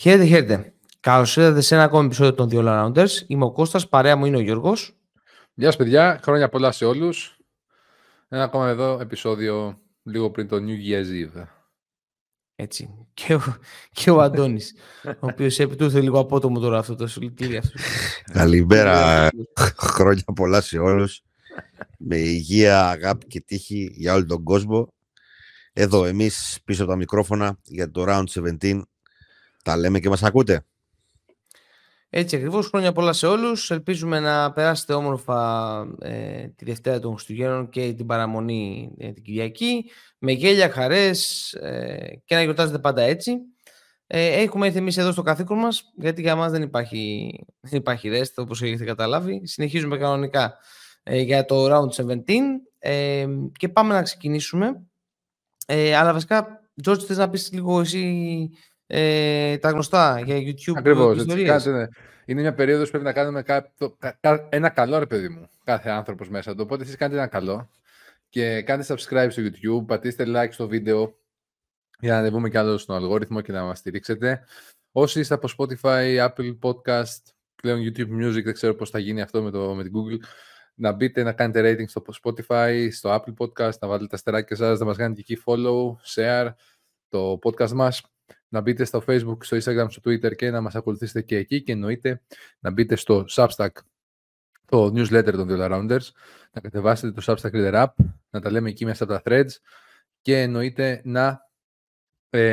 Χαίρετε, χαίρετε. Καλώς ήρθατε σε ένα ακόμη επεισόδιο των The All-Rounders. Είμαι ο Κώστας, παρέα μου είναι ο Γιώργος. Γεια σας, παιδιά. Χρόνια πολλά σε όλους. Ένα ακόμα εδώ επεισόδιο λίγο πριν το New Year's Eve. Έτσι. Και ο Αντώνης, ο οποίος επιτούθε λίγο απότομο τώρα αυτό το συλλητήριο. Καλημέρα. Χρόνια πολλά σε όλους. Με υγεία, αγάπη και τύχη για όλο τον κόσμο. Εδώ εμείς πίσω από τα μικρόφωνα για το Round 17. Τα λέμε και μας ακούτε. Έτσι ακριβώς, χρόνια πολλά σε όλους. Ελπίζουμε να περάσετε όμορφα τη Δευτέρα των Χριστουγέννων και την παραμονή την Κυριακή. Με γέλια, χαρές και να γιορτάζετε πάντα έτσι. Έχουμε έρθει εμείς εδώ στο καθήκον μας, γιατί για μας δεν υπάρχει ρέστα, όπως έχετε καταλάβει. Συνεχίζουμε κανονικά για το Round 17 και πάμε να ξεκινήσουμε. Αλλά βασικά, George, θες να πεις λίγο εσύ... τα γνωστά για YouTube. Ακριβώς, είναι μια περίοδος που πρέπει να κάνουμε ένα καλό, ρε παιδί μου, κάθε άνθρωπος μέσα του. Οπότε εσείς κάντε ένα καλό και κάντε subscribe στο YouTube, πατήστε like στο βίντεο για να ανεβούμε κι άλλο στον αλγόριθμο και να μας στηρίξετε. Όσοι είστε από Spotify, Apple Podcasts, πλέον YouTube Music, δεν ξέρω πώς θα γίνει αυτό με την Google, να μπείτε να κάνετε rating στο Spotify, στο Apple Podcast, να βάλετε τα αστεράκια σας, να μας κάνετε και εκεί follow, share το podcast μας. Να μπείτε στο Facebook, στο Instagram, στο Twitter και να μας ακολουθήσετε και εκεί. Και εννοείται να μπείτε στο Substack, το newsletter των The All-Rounders, να κατεβάσετε το Substack Reader App, να τα λέμε εκεί μέσα από τα threads και εννοείται να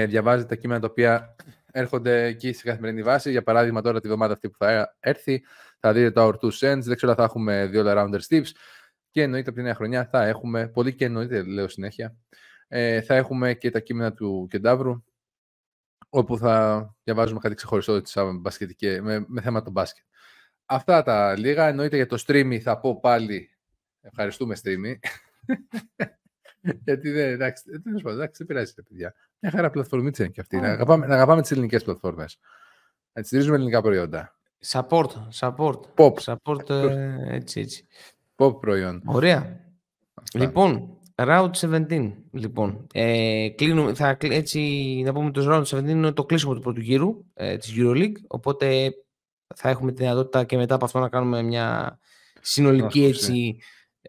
διαβάζετε τα κείμενα τα οποία έρχονται εκεί σε καθημερινή βάση. Για παράδειγμα, τώρα τη βδομάδα αυτή που θα έρθει, θα δείτε τα Our Two Cents, δεν ξέρω αν θα έχουμε The All-Rounders Tips και εννοείται από τη νέα χρονιά θα έχουμε, πολύ και εννοείται λέω συνέχεια, θα έχουμε και τα κείμενα του Κεντάβρου, όπου θα διαβάζουμε κάτι ξεχωριστό με θέμα το μπάσκετ. Αυτά τα λίγα. Εννοείται για το streaming θα πω πάλι ευχαριστούμε streaming. Γιατί εντάξει, δεν πειράζει τα παιδιά. Μια χαρά πλατφορμίτσα είναι και αυτή. Να αγαπάμε τις ελληνικές πλατφόρμες. Να τις στηρίζουμε ελληνικά προϊόντα. Support. Pop. Έτσι. Pop προϊόν. Ωραία. Αυτά. Λοιπόν... Round 17, λοιπόν. Να πούμε ότι το Round 17 είναι το κλείσιμο του πρώτου γύρου της EuroLeague, οπότε θα έχουμε τη δυνατότητα και μετά από αυτό να κάνουμε μια συνολική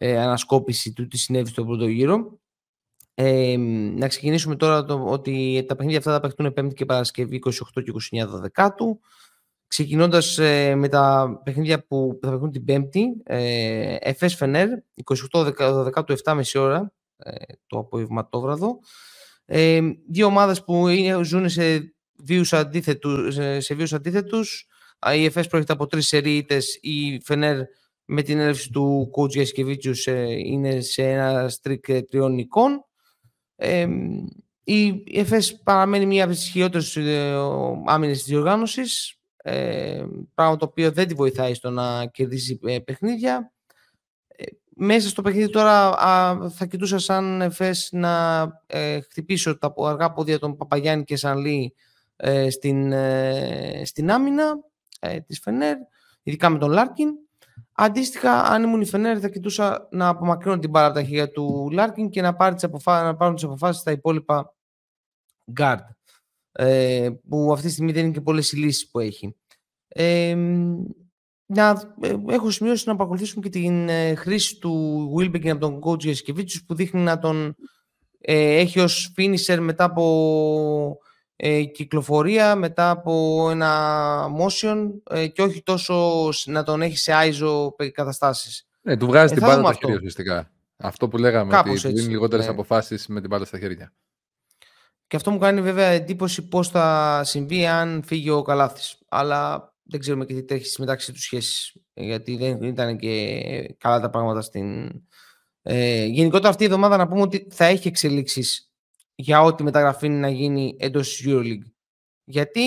ανασκόπηση του τι συνέβη στον πρώτο γύρο. Να ξεκινήσουμε τώρα ότι τα παιχνίδια αυτά θα παιχτούν 5η και Παρασκευή 28 και 29 Δεκάτου. Ξεκινώντας με τα παιχνίδια που θα παίχνουν την 5η, ΕΦΕΣ ΦΕΝΕΡ, 28-17.30 ώρα το απογευματόβραδο. Δύο ομάδες που ζουν σε βίους αντίθετους. Η ΕΦΕΣ προέρχεται από 3 σερί ήττες. Η ΦΕΝΕΡ με την έλευση του coach Γιασκεβίτσιους είναι σε ένα στρικ 3 νικών. Η ΕΦΕΣ παραμένει μία από τις ισχυρότερες άμυνες της διοργάνωσης. Πράγμα το οποίο δεν τη βοηθάει στο να κερδίσει παιχνίδια. Μέσα στο παιχνίδι τώρα θα κοιτούσα σαν ΕΦΕΣ να χτυπήσω τα αργά πόδια των Παπαγιάννη και Σανλή στην άμυνα της ΦΕΝΕΡ, ειδικά με τον Λάρκιν. Αντίστοιχα, αν ήμουν η ΦΕΝΕΡ θα κοιτούσα να απομακρύνω την μπάλα από τα χέρια του Λάρκιν και να πάρουν τις αποφάσεις στα υπόλοιπα guard, που αυτή τη στιγμή δεν είναι και πολλές οι λύσεις που έχει. Έχω σημειώσει να παρακολουθήσουμε και την χρήση του Wilbekin από τον coach Γιασκεβίτσιους, που δείχνει να τον έχει ως finisher μετά από κυκλοφορία, μετά από ένα motion και όχι τόσο να τον έχει σε ISO καταστάσεις. Του βγάζει την μπάλα στα χέρια ουσιαστικά. Αυτό που λέγαμε, ότι δίνει λιγότερες αποφάσεις με την μπάλα στα χέρια. Και αυτό μου κάνει βέβαια εντύπωση πώς θα συμβεί αν φύγει ο Καλάθης. Αλλά δεν ξέρουμε και τι τρέχει στις μεταξύ τους σχέσεις. Γιατί δεν ήταν και καλά τα πράγματα στην... γενικότερα αυτή η εβδομάδα να πούμε ότι θα έχει εξελίξεις για ό,τι μεταγραφή είναι να γίνει εντός EuroLeague. Γιατί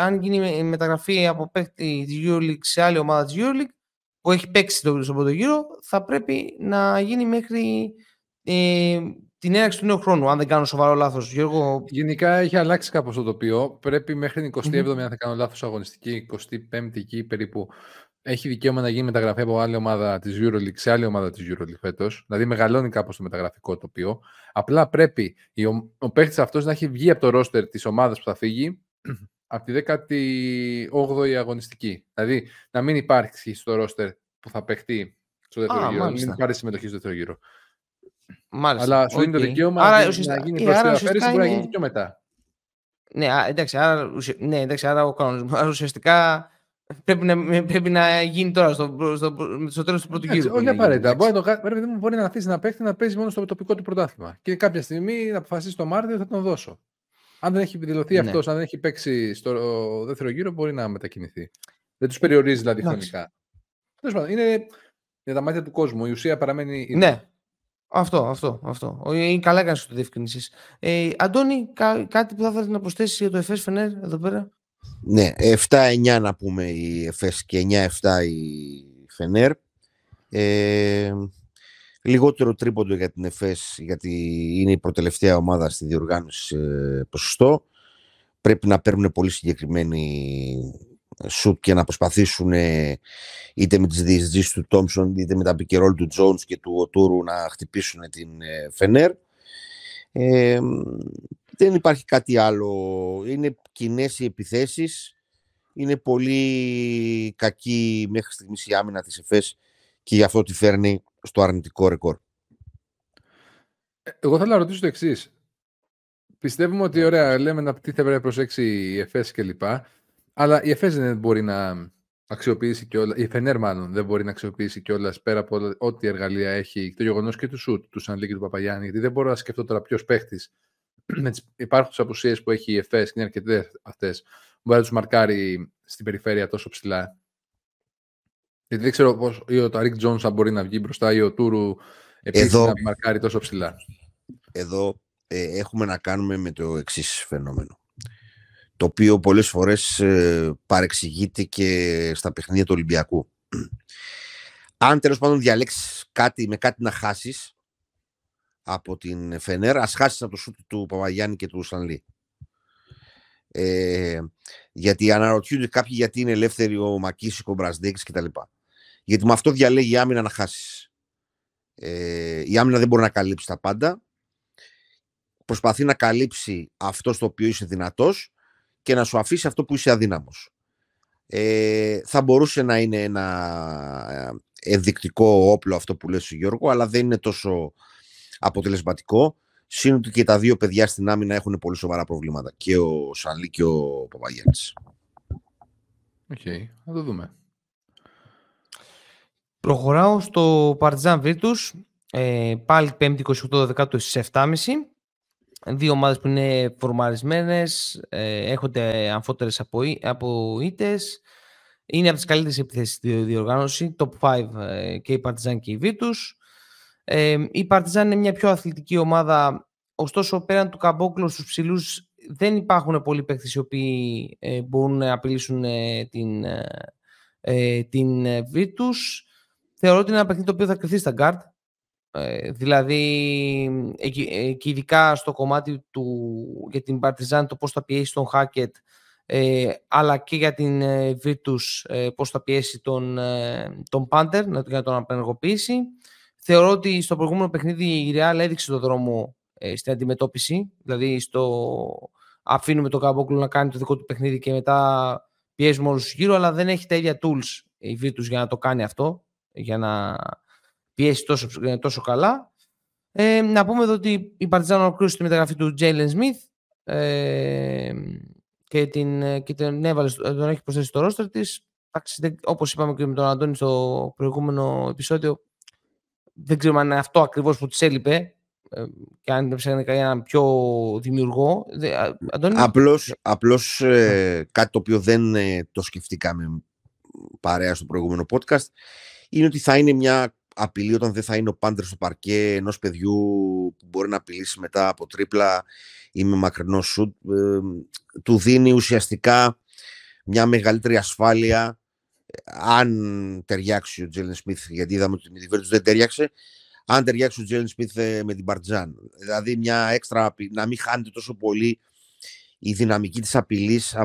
αν γίνει μεταγραφή από παίκτη της EuroLeague σε άλλη ομάδα της EuroLeague που έχει παίξει στον πρώτο γύρο, θα πρέπει να γίνει μέχρι... την έναρξη του νέου χρόνου, αν δεν κάνω σοβαρό λάθος, Γιώργο. Γενικά έχει αλλάξει κάπως το τοπίο. Πρέπει μέχρι την 27η, αν δεν κάνω λάθος, αγωνιστική, 25η εκεί περίπου, έχει δικαίωμα να γίνει μεταγραφή από άλλη ομάδα της EuroLeague σε άλλη ομάδα της EuroLeague φέτος. Δηλαδή μεγαλώνει κάπως το μεταγραφικό τοπίο. Απλά πρέπει ο παίχτης αυτός να έχει βγει από το ρόστερ της ομάδας που θα φύγει από τη 18η αγωνιστική. Δηλαδή, να μην υπάρχει στο ρόστερ που θα παιχτεί στο δεύτερο γύρο. Μάλιστα. Να μην πάρει συμμετοχή στο δεύτερο γύρο. Μάλιστα. Αλλά σου είναι το δικαίωμα να γίνει προσφυγή. Μπορεί να γίνει πιο μετά. Ναι, εντάξει, άρα ο κανονισμός ουσιαστικά πρέπει να γίνει τώρα στο τέλος του πρώτου γύρου. Όχι απαραίτητα. Μπορεί να αφήσει να παίχτη να παίζει μόνο στο τοπικό του πρωτάθλημα. Και κάποια στιγμή να αποφασίσει το Μάρτιο θα τον δώσω. Αν δεν έχει δηλωθεί αυτός, αν δεν έχει παίξει στο δεύτερο γύρο, μπορεί να μετακινηθεί. Δεν τους περιορίζει δηλαδή χρονικά. Τέλος πάντων, είναι για τα μάτια του κόσμου. Η ουσία παραμένει. Ναι. Αυτό. Καλά έκανε το διευκρινήσεις. Αντώνη, κάτι που θα θέλετε να προσθέσεις για το ΕΦΕΣ ΦΕΝΕΡ εδώ πέρα? Ναι, 7-9 να πούμε η ΕΦΕΣ και 9-7 η ΦΕΝΕΡ. Λιγότερο τρίποντο για την ΕΦΕΣ, γιατί είναι η προτελευταία ομάδα στη διοργάνωση ποσοστό. Πρέπει να παίρνουν πολύ συγκεκριμένοι σουτ και να προσπαθήσουν είτε με τις διεισδύσεις του Τόμψον είτε με τα πικερόλ του Τζόουνς και του Οτούρου να χτυπήσουν την Φενέρ. Δεν υπάρχει κάτι άλλο. Είναι κοινές οι επιθέσεις. Είναι πολύ κακή μέχρι στιγμής η άμυνα της ΕΦΕΣ και γι' αυτό τη φέρνει στο αρνητικό ρεκόρ. Εγώ θέλω να ρωτήσω το εξής. Πιστεύουμε ότι ωραία, λέμε να τι θα πρέπει να προσέξει η ΕΦΕΣ κλπ. Αλλά η ΕΦΕΣ δεν μπορεί να αξιοποιήσει κιόλας, η ΦΕΝΕΡ μάλλον δεν μπορεί να αξιοποιήσει κιόλας πέρα από ό,τι εργαλεία έχει το γεγονός και του σουτ, του Σανλή και του Παπαγιάννη. Γιατί δεν μπορώ να σκεφτώ τώρα ποιος παίχτης με τις υπάρχουσες απουσίες που έχει η ΕΦΕΣ και είναι αρκετές αυτές, μπορεί να τους μαρκάρει στην περιφέρεια τόσο ψηλά. Γιατί δεν ξέρω πώς ή ο Ταρίκ Τζόνς θα μπορεί να βγει μπροστά ή ο Τούρου επίσης να μαρκάρει τόσο ψηλά. Εδώ έχουμε να κάνουμε με το εξής φαινόμενο, το οποίο πολλές φορές παρεξηγείται και στα παιχνίδια του Ολυμπιακού. Αν τέλος πάντων διαλέξεις κάτι, με κάτι να χάσεις από την Φενέρ, ας χάσεις από το σούτ του Παπαγιάννη και του Σανλή. Γιατί αναρωτιούνται κάποιοι γιατί είναι ελεύθεροι ο Μακίσικο, ο Μπρασδέκης κτλ. Γιατί με αυτό διαλέγει η άμυνα να χάσεις. Η άμυνα δεν μπορεί να καλύψει τα πάντα. Προσπαθεί να καλύψει αυτό στο οποίο είσαι δυνατός και να σου αφήσει αυτό που είσαι αδύναμος. Θα μπορούσε να είναι ένα ενδεικτικό όπλο αυτό που λες, Γιώργο, αλλά δεν είναι τόσο αποτελεσματικό. Σύντομα και τα δύο παιδιά στην άμυνα έχουν πολύ σοβαρά προβλήματα. Και ο Σανλή και ο Παπαγιάννης. Οκ, θα το δούμε. Προχωράω στο Παρτιζάν Βίρτους. Πάλι 5η 28-12 στις 7.30. Δύο ομάδες που είναι φορμαρισμένες, έχονται αμφότερες από ήττες. Είναι από τις καλύτερες επιθέσεις στη διοργάνωση, top 5 και η Παρτιζάν και η Βίρτους. Η Παρτιζάν είναι μια πιο αθλητική ομάδα, ωστόσο πέραν του Καμπόκλου στους ψηλούς δεν υπάρχουν πολλοί παίκτες οι οποίοι μπορούν να απειλήσουν την Βίρτους. Θεωρώ ότι είναι ένα παιχνίδι το οποίο θα κρυφθεί στα γκάρτ. Δηλαδή, και ειδικά στο κομμάτι για την Παρτιζάν, το πώς θα πιέσει τον Χάκετ, αλλά και για την Βίρτους πώς θα πιέσει τον Πάντερ να τον απενεργοποιήσει. Θεωρώ ότι στο προηγούμενο παιχνίδι η Ρεάλ έδειξε τον δρόμο στην αντιμετώπιση. Δηλαδή, αφήνουμε τον Καμπόκλου να κάνει το δικό του παιχνίδι και μετά πιέζουμε όλους γύρω, αλλά δεν έχει τα ίδια tools η Βίρτους για να το κάνει αυτό, για να πιέσει τόσο καλά. Να πούμε εδώ ότι η Παρτιζάν ολοκλήρωσε τη μεταγραφή του Jalen Σμιθ και τον έχει προσθέσει στο ρόστερ της. Όπως είπαμε και με τον Αντώνη στο προηγούμενο επεισόδιο, δεν ξέρουμε αν είναι αυτό ακριβώς που της έλειπε και αν έψαχνε κανέναν πιο δημιουργό. Απλώς κάτι το οποίο δεν το σκεφτήκαμε παρέα στο προηγούμενο podcast είναι ότι θα είναι μια απειλεί όταν δεν θα είναι ο πάντερ στο παρκέ ενός παιδιού που μπορεί να απειλήσει μετά από τρίπλα ή με μακρινό σουτ. Του δίνει ουσιαστικά μια μεγαλύτερη ασφάλεια αν ταιριάξει ο Τζέλεν Σμιθ, γιατί είδαμε ότι με τη Βίρτους δεν ταιριάξε. Αν ταιριάξει ο Τζέλεν Σμιθ με την Παρτιζάν, δηλαδή μια έξτρα, να μην χάνεται τόσο πολύ η δυναμική της απειλής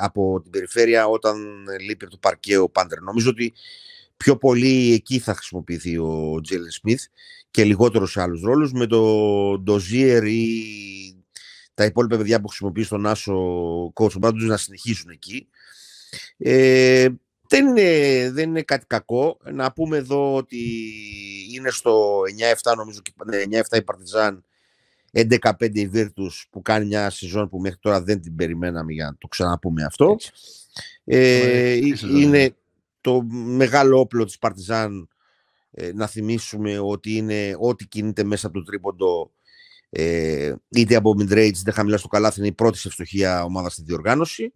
από την περιφέρεια όταν λείπει από το παρκέ ο πάντερ. Νομίζω ότι πιο πολύ εκεί θα χρησιμοποιηθεί ο Τζέλεν Σμιθ και λιγότερο σε άλλους ρόλους. Με το Ντοζίερ ή τα υπόλοιπα παιδιά που χρησιμοποιεί στον Άσο coach πάντως να συνεχίσουν εκεί. Δεν είναι κάτι κακό. Να πούμε εδώ ότι είναι στο 9-7 νομίζω, 9-7 η Παρτιζάν, 11-5 η Βίρτους, που κάνει μια σεζόν που μέχρι τώρα δεν την περιμέναμε, για να το ξαναπούμε αυτό. Είναι το μεγάλο όπλο της Παρτιζάν, να θυμίσουμε ότι είναι ό,τι κινείται μέσα από το τρίποντο, είτε από mid-range είτε χαμηλά στο καλάθι, είναι η πρώτη σε ευστοχία ομάδα στη διοργάνωση.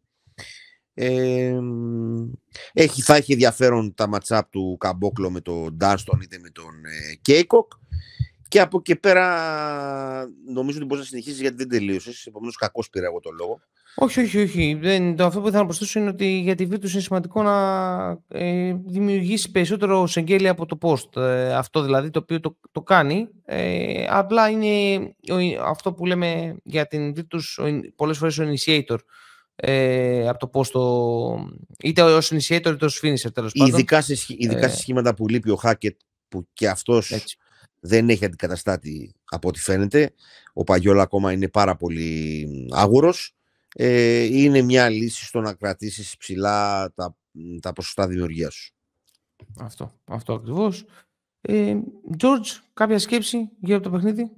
Θα έχει ενδιαφέρον τα match-up του Καμπόκλου με τον Ντάνστον είτε με τον Κέικοκ, και από εκεί πέρα νομίζω ότι μπορεί να συνεχίσει, γιατί δεν τελείωσε. Επομένως, κακώς πήρα εγώ το λόγο. Όχι. Αυτό που ήθελα να προσθέσω είναι ότι για τη Βίρτους είναι σημαντικό να δημιουργήσει περισσότερο σεγγέλια από το post. Αυτό δηλαδή το οποίο το κάνει. Απλά είναι αυτό που λέμε για την Βίρτους πολλές φορές ο initiator. Από το πώς το. Είτε ω initiator είτε ω finisher, τέλος πάντων. Ειδικά σε σχήματα που λείπει ο Χάκετ, που και αυτός δεν έχει αντικαταστάτη από ό,τι φαίνεται. Ο Παγιόλα ακόμα είναι πάρα πολύ άγουρος. Είναι μια λύση στο να κρατήσεις ψηλά τα ποσοστά δημιουργίας σου. Αυτό ακριβώς. George, κάποια σκέψη γύρω από το παιχνίδι?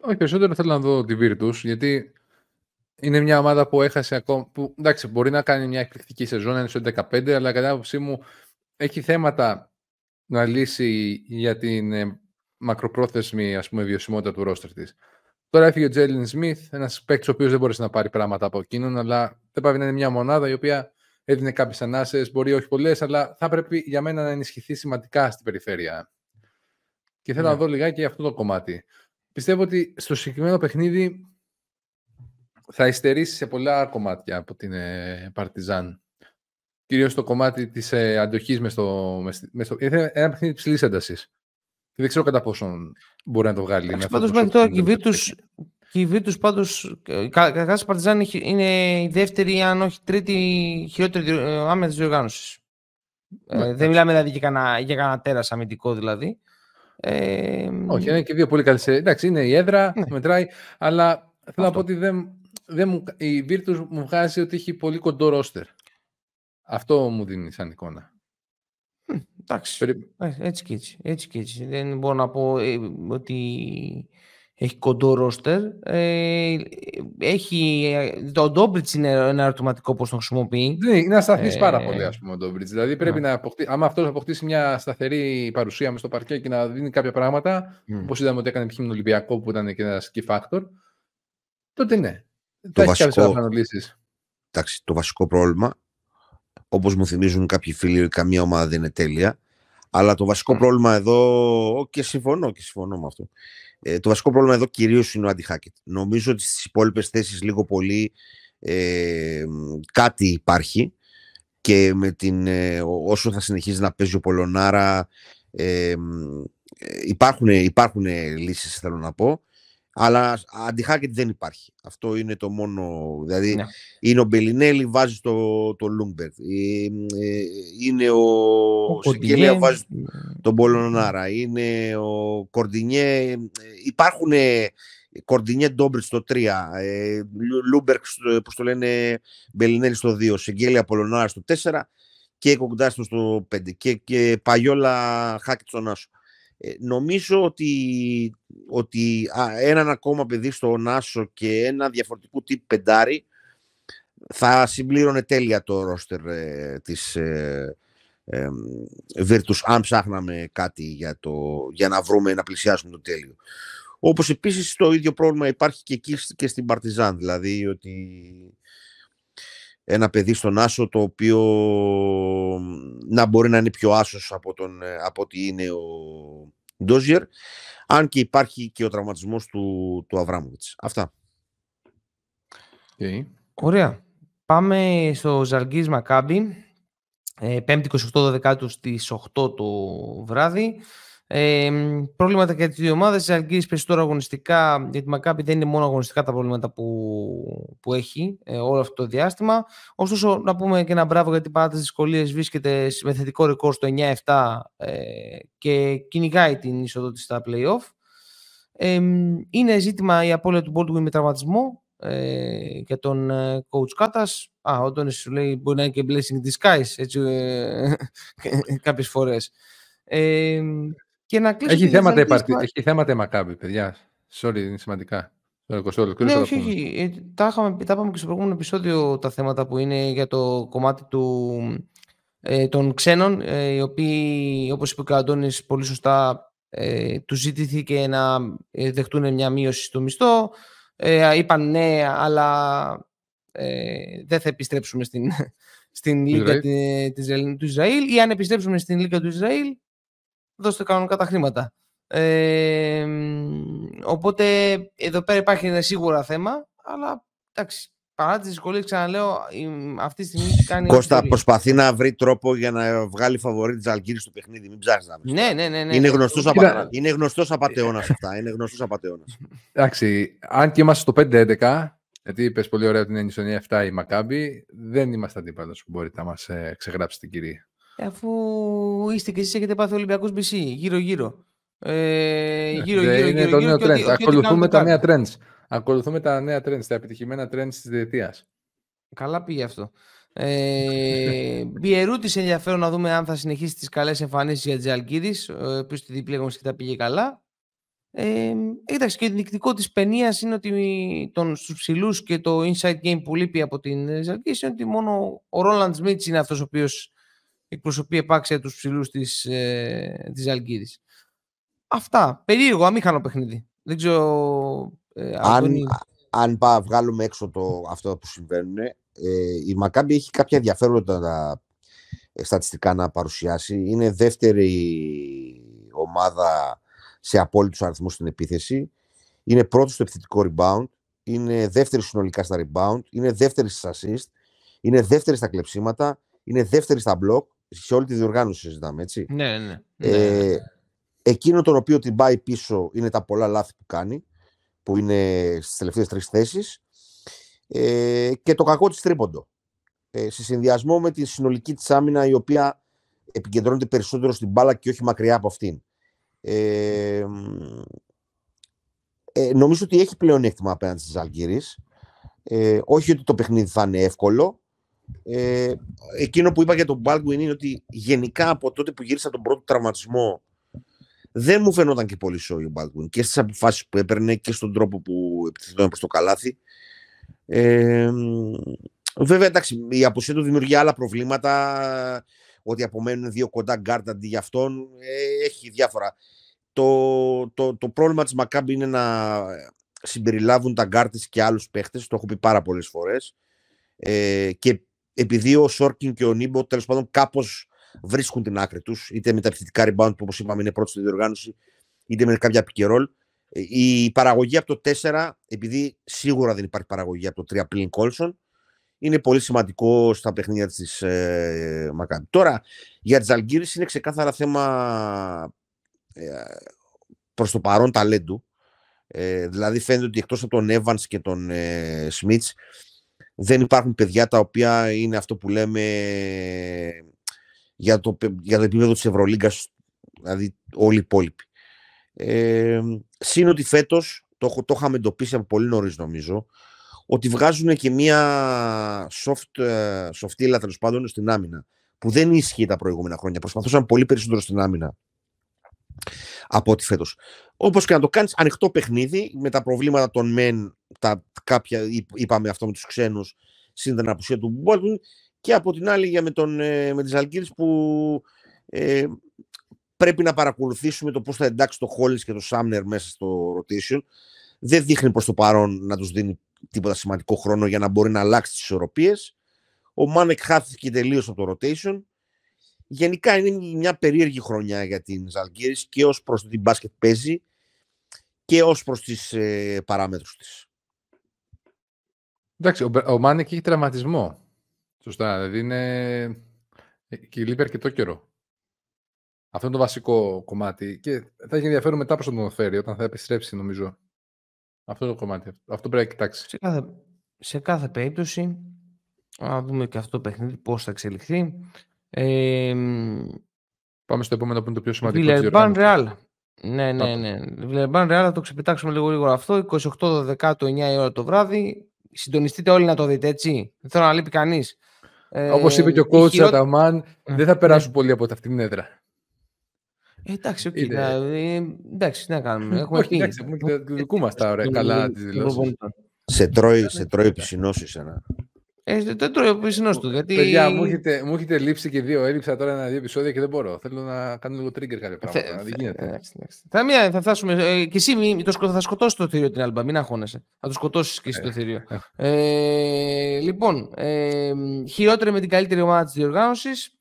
Όχι, περισσότερο θέλω να δω τη Βίρτους, γιατί είναι μια ομάδα που έχασε ακόμα. Που, εντάξει, μπορεί να κάνει μια εκπληκτική σεζόν, είναι στο 15, αλλά κατά άποψή μου έχει θέματα να λύσει για την μακροπρόθεσμη, ας πούμε, βιωσιμότητα του ρόστερ της. Τώρα έφυγε ο Jalen Σμιθ, ένας παίκτης ο οποίος δεν μπορούσε να πάρει πράγματα από εκείνον, αλλά δεν πάει να είναι μια μονάδα η οποία έδινε κάποιες ανάσες, μπορεί όχι πολλές, αλλά θα πρέπει για μένα να ενισχυθεί σημαντικά στην περιφέρεια. Και θέλω να δω λιγάκι αυτό το κομμάτι. Πιστεύω ότι στο συγκεκριμένο παιχνίδι θα υστερήσει σε πολλά κομμάτια από την Παρτιζάν. Κυρίως το κομμάτι της αντοχής μες στο ένα παιχνίδι υψηλής έντασης. Και δεν ξέρω κατά πόσον μπορεί να το βγάλει. Πάντως μέχρι τώρα και η Βίρτους, πάντως καταρχάς η Παρτιζάν είναι η δεύτερη, αν όχι τρίτη, χειρότερη άμυνα της διοργάνωσης. Δεν μιλάμε δηλαδή για κανένα τέρας αμυντικό δηλαδή. Όχι, είναι και δύο πολύ καλές. Εντάξει, είναι η έδρα, μετράει, αλλά θέλω να πω ότι η Βίρτους μου βγάζει ότι έχει πολύ κοντό ρόστερ. Αυτό μου δίνει σαν εικόνα. Εντάξει, έτσι και έτσι. Δεν μπορώ να πω ότι έχει κοντό ρόστερ. Το Ντόμπριτς είναι ένα ερωτηματικό πώς τον χρησιμοποιεί. Ναι, είναι ασταθής πάρα πολύ, ας πούμε, ο Ντόμπριτς. Δηλαδή πρέπει να αποκτήσει, άμα αυτός αποκτήσει μια σταθερή παρουσία μες στο παρκέ και να δίνει κάποια πράγματα, όπως είδαμε ότι έκανε επιχείρημα Ολυμπιακό που ήταν και ένα key factor, τότε ναι. Το βασικό, εντάξει, το βασικό πρόβλημα, όπως μου θυμίζουν κάποιοι φίλοι, καμία ομάδα δεν είναι τέλεια, αλλά το βασικό πρόβλημα εδώ, και συμφωνώ με αυτό, το βασικό πρόβλημα εδώ κυρίως είναι ο αντι-Χάκετ. Νομίζω ότι στις υπόλοιπες θέσεις λίγο πολύ κάτι υπάρχει, και με την, όσο θα συνεχίζει να παίζει ο Πολωνάρα υπάρχουν λύσεις, θέλω να πω. Αλλά αντι-Χάκετ δεν υπάρχει. Αυτό είναι το μόνο. Δηλαδή είναι ο Μπελινέλη, βάζει το Λούγκμπερτ. Είναι ο Σικελέα, βάζει τον Πολωνάρα. Είναι ο Κορντινιέ. Υπάρχουν Κορντινιέ, Ντόμπριτ στο 3. Λούμπερκ, όπως το λένε, Μπελινέλη στο 2. Σικελέα, Πολωνάρα στο 4. Και Κοκντάστο στο 5. Και Παγιόλα, Χάκετ στον Άσο. Νομίζω ότι έναν ακόμα παιδί στο Νάσο και ένα διαφορετικού τύπου πεντάρι θα συμπλήρωνε τέλεια το ρόστερ της Βίρτους, αν ψάχναμε κάτι για να βρούμε, να πλησιάσουμε το τέλειο. Όπως επίσης το ίδιο πρόβλημα υπάρχει και εκεί και στην Παρτιζάν, δηλαδή ότι ένα παιδί στον Άσο το οποίο να μπορεί να είναι πιο άσος από ότι είναι ο Ντόζιερ, αν και υπάρχει και ο τραυματισμός του Αβράμοβιτς. Αυτά. Okay. Ωραία. Πάμε στο Ζαλγκίρις Μακάμπι, 5η-28 Δεκάτου στις 8 το βράδυ. Προβλήματα για τις δύο ομάδες. Ζαλγκίρις περισσότερο αγωνιστικά, γιατί η Μακάμπι δεν είναι μόνο αγωνιστικά τα προβλήματα που έχει όλο αυτό το διάστημα. Ωστόσο, να πούμε και ένα μπράβο, γιατί παρά τις δυσκολίες βρίσκεται με θετικό ρεκόρ στο 9-7 και κυνηγάει την είσοδο της στα play-off. Είναι ζήτημα η απώλεια του Baldwin με τραυματισμό και τον coach Κάτας. Ο Αντώνης σου λέει μπορεί να είναι και blessing disguise έτσι, κάποιες φορές. Και να κλείσω, έχει θέματα η Μακάμπι, παιδιά. Sorry, είναι σημαντικά. Ναι, όχι. Τα είπαμε και στο προηγούμενο επεισόδιο τα θέματα που είναι για το κομμάτι των ξένων, οι οποίοι, όπως είπε και ο Αντώνης πολύ σωστά, τους ζητήθηκε να δεχτούν μια μείωση στο μισθό. Είπαν ναι, αλλά δεν θα επιστρέψουμε στην Λίγκα του Ισραήλ, ή αν επιστρέψουμε στην Λίγκα του Ισραήλ, δώστε κανονικά τα χρήματα. Οπότε εδώ πέρα υπάρχει ένα σίγουρα θέμα, αλλά εντάξει, παρά τις δυσκολίες, ξαναλέω, αυτή τη στιγμή κάνει. Κώστα, προσπαθεί να βρει τρόπο για να βγάλει φαβορί της Ζαλγκίρις στο παιχνίδι. Μην ψάχνεις να βρει. Ναι. Είναι γνωστός απατεώνας αυτά. Εντάξει, αν και είμαστε στο 5-11, γιατί είπες πολύ ωραία την ενισονία 7 η Μακάμπι, δεν είμαστε αντίπαλος που μπορείτε να μας ξεγράψει την κυρία. Αφού είστε και εσείς, έχετε πάθει Ολυμπιακός BC γύρω-γύρω. Ακολουθούμε τα νέα trends, τα επιτυχημένα trends της διετίας. Καλά πήγε αυτό. Μπιερούτης ενδιαφέρον να δούμε αν θα συνεχίσει τις καλές εμφανίσεις για Ζαλγκίρις, ο οποίος στη διπλή αγωνιστική τα πήγε καλά. Εντάξει, και ενδεικτικό της παινίας είναι ότι στους ψηλούς και το inside game που λείπει από την Ζαλγκίρις είναι ότι μόνο ο Ρόλαντ Σμιτς είναι αυτός ο οποίος εκπροσωπεί επάξια τους ψηλούς της Ζαλγκίρις. Αυτά. Περίεργο, αμήχανο παιχνίδι. Δεν ξέρω. Αν βγάλουμε έξω αυτό που συμβαίνουν, η Μακάμπι έχει κάποια ενδιαφέροντα στατιστικά να παρουσιάσει. Είναι δεύτερη ομάδα σε απόλυτους αριθμούς στην επίθεση. Είναι πρώτη στο επιθετικό rebound. Είναι δεύτερη συνολικά στα rebound. Είναι δεύτερη στις assist. Είναι δεύτερη στα κλεψίματα. Είναι δεύτερη στα block. Σε όλη τη διοργάνωση συζητάμε, έτσι. Ναι. Εκείνο τον οποίο την πάει πίσω είναι τα πολλά λάθη που κάνει, που είναι στις τελευταίες τρεις θέσεις, και το κακό της τρίποντο. Σε συνδυασμό με τη συνολική της άμυνα, η οποία επικεντρώνεται περισσότερο στην μπάλα και όχι μακριά από αυτήν. Νομίζω ότι έχει πλεονέκτημα απέναντι στις Ζαλγκίρις. Όχι ότι το παιχνίδι θα είναι εύκολο. Εκείνο που είπα για τον Baldwin είναι ότι γενικά από τότε που γύρισα τον πρώτο τραυματισμό δεν μου φαινόταν και πολύ σόι ο Baldwin, και στις αποφάσεις που έπαιρνε και στον τρόπο που επιτυχόταν προς το καλάθι. Βέβαια, εντάξει, η απουσία του δημιουργεί άλλα προβλήματα, ότι απομένουν δύο κοντά γκάρτ αντί για αυτόν, έχει διάφορα. Το πρόβλημα της Μακάμπη είναι να συμπεριλάβουν τα γκάρτ της και άλλους παίχτες, το έχω πει πάρα πολλές φορές, και επειδή ο Σόρκιν και ο Νίμπο τέλος πάντων κάπως βρίσκουν την άκρη τους, είτε με τα επιθετικά rebound που όπως είπαμε είναι πρώτος στην διοργάνωση, είτε με κάποια pick and roll. Η παραγωγή από το 4, επειδή σίγουρα δεν υπάρχει παραγωγή από το 3 πλην Κόλσον, είναι πολύ σημαντικό στα παιχνίδια της Μακάμπι. Τώρα, για τη Ζαλγκίρις είναι ξεκάθαρα θέμα προς το παρόν ταλέντου. Δηλαδή φαίνεται ότι εκτός από τον Evans και τον Smith δεν υπάρχουν παιδιά τα οποία είναι αυτό που λέμε για το επίπεδο της Ευρωλίγκας, δηλαδή όλοι οι υπόλοιποι. Σύν ότι φέτος, το είχαμε εντοπίσει από πολύ νωρίς νομίζω, ότι βγάζουν και μία σοφτήλα τέλος πάντων στην άμυνα, που δεν ισχύει τα προηγούμενα χρόνια. Προσπαθούσαν πολύ περισσότερο στην άμυνα από ό,τι φέτος. Όπως και να το κάνεις, ανοιχτό παιχνίδι, με τα προβλήματα των μεν, κάποια, είπαμε αυτό με τους ξένους, σύν την απουσία του Μπόλτουν, και από την άλλη με τη Ζαλγκίρις που πρέπει να παρακολουθήσουμε το πώς θα εντάξει το Χόλις και το Σάμνερ μέσα στο rotation. Δεν δείχνει προς το παρόν να τους δίνει τίποτα σημαντικό χρόνο για να μπορεί να αλλάξει τις ισορροπίες. Ο Μανέκ χάθηκε τελείως από το rotation. Γενικά είναι μια περίεργη χρονιά για την Ζαλγκίρις και ως προς την μπάσκετ παίζει και ως προς τις παράμετρους της. Εντάξει, ο Μανέκ έχει τραυματισμό. Σωστά, δηλαδή είναι και λείπει αρκετό καιρό. Αυτό είναι το βασικό κομμάτι και θα έχει ενδιαφέρον μετά πώς θα τον φέρει, όταν θα επιστρέψει νομίζω. Αυτό το κομμάτι, αυτό πρέπει να κοιτάξει. Σε κάθε περίπτωση, να δούμε και αυτό το παιχνίδι πώς θα εξελιχθεί. Πάμε στο επόμενο που είναι το πιο σημαντικό. Βιλερμπάν Ρεάλ. Ναι, ναι, ναι. Βιλερμπάν Ρεάλ, θα το ξεπετάξουμε λίγο γρήγορα αυτό. 28-12, 9 η ώρα το βράδυ. Συντονιστείτε όλοι να το δείτε, έτσι. Δεν θέλω να λείπει κανείς. Όπως είπε και ο coach Αταμάν, δεν θα περάσουν πολλοί από αυτήν την έδρα. Εντάξει, okay, εντάξει, τι να κάνουμε. Έχουμε όχι, εντάξει, δικού μας τα ωραία καλά τις δηλώσεις. Σε τρώει πισινός εσένα. Δεν τρώει πισινός του, γιατί... Παιδιά, μου έχετε λείψει και δύο. Έλειψα τώρα ένα-δύο επεισόδια και δεν μπορώ. Θέλω να κάνω λίγο trigger κάποια πράγματα, να δεν γίνεται. Θα φτάσουμε... Και εσύ θα σκοτώσεις το θηρίο την Άλμπα, μην αγχώνεσαι. Θα το σκοτώσεις και εσύ το θηρίο. Λοιπόν, χειρότερη με την καλύτερη ομάδα της διοργάνωσης.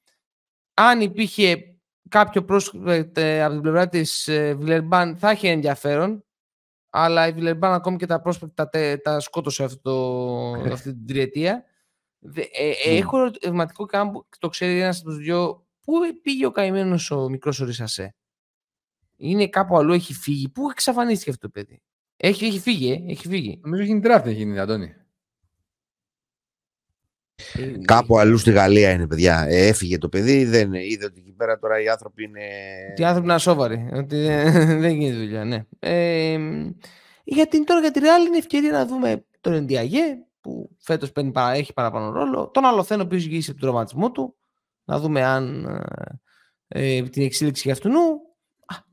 Αν υπήρχε κάποιο πρόσπεκτε από την πλευρά της Βιλερμπάν θα έχει ενδιαφέρον, αλλά η Βιλερμπάν ακόμη και τα πρόσπεκτα τα σκότωσε αυτή την τριετία. Έχω ερωτηματικό κάμπο, το ξέρει ένας από τους δυο, πού πήγε ο καημένος ο μικρός ο Ρισασέ. Είναι κάπου αλλού, έχει φύγει. Πού εξαφανίστηκε αυτό το παιδί. Έχει φύγει. Νομίζω έχει draft, έχει γίνει, Αντώνη. Κάπου αλλού στη Γαλλία είναι, παιδιά. Έφυγε το παιδί, δεν είδε ότι εκεί πέρα τώρα οι άνθρωποι είναι. Οι άνθρωποι είναι ασόβαροι. Ότι δεν γίνεται δουλειά, ναι. Γιατί τώρα για τη Ρεάλ είναι ευκαιρία να δούμε τον Εντιαγέ που φέτος έχει παραπάνω ρόλο. Τον Αλοθένο, ο οποίος γύρισε από τον τραυματισμό του. Να δούμε αν την εξέλιξη για αυτού.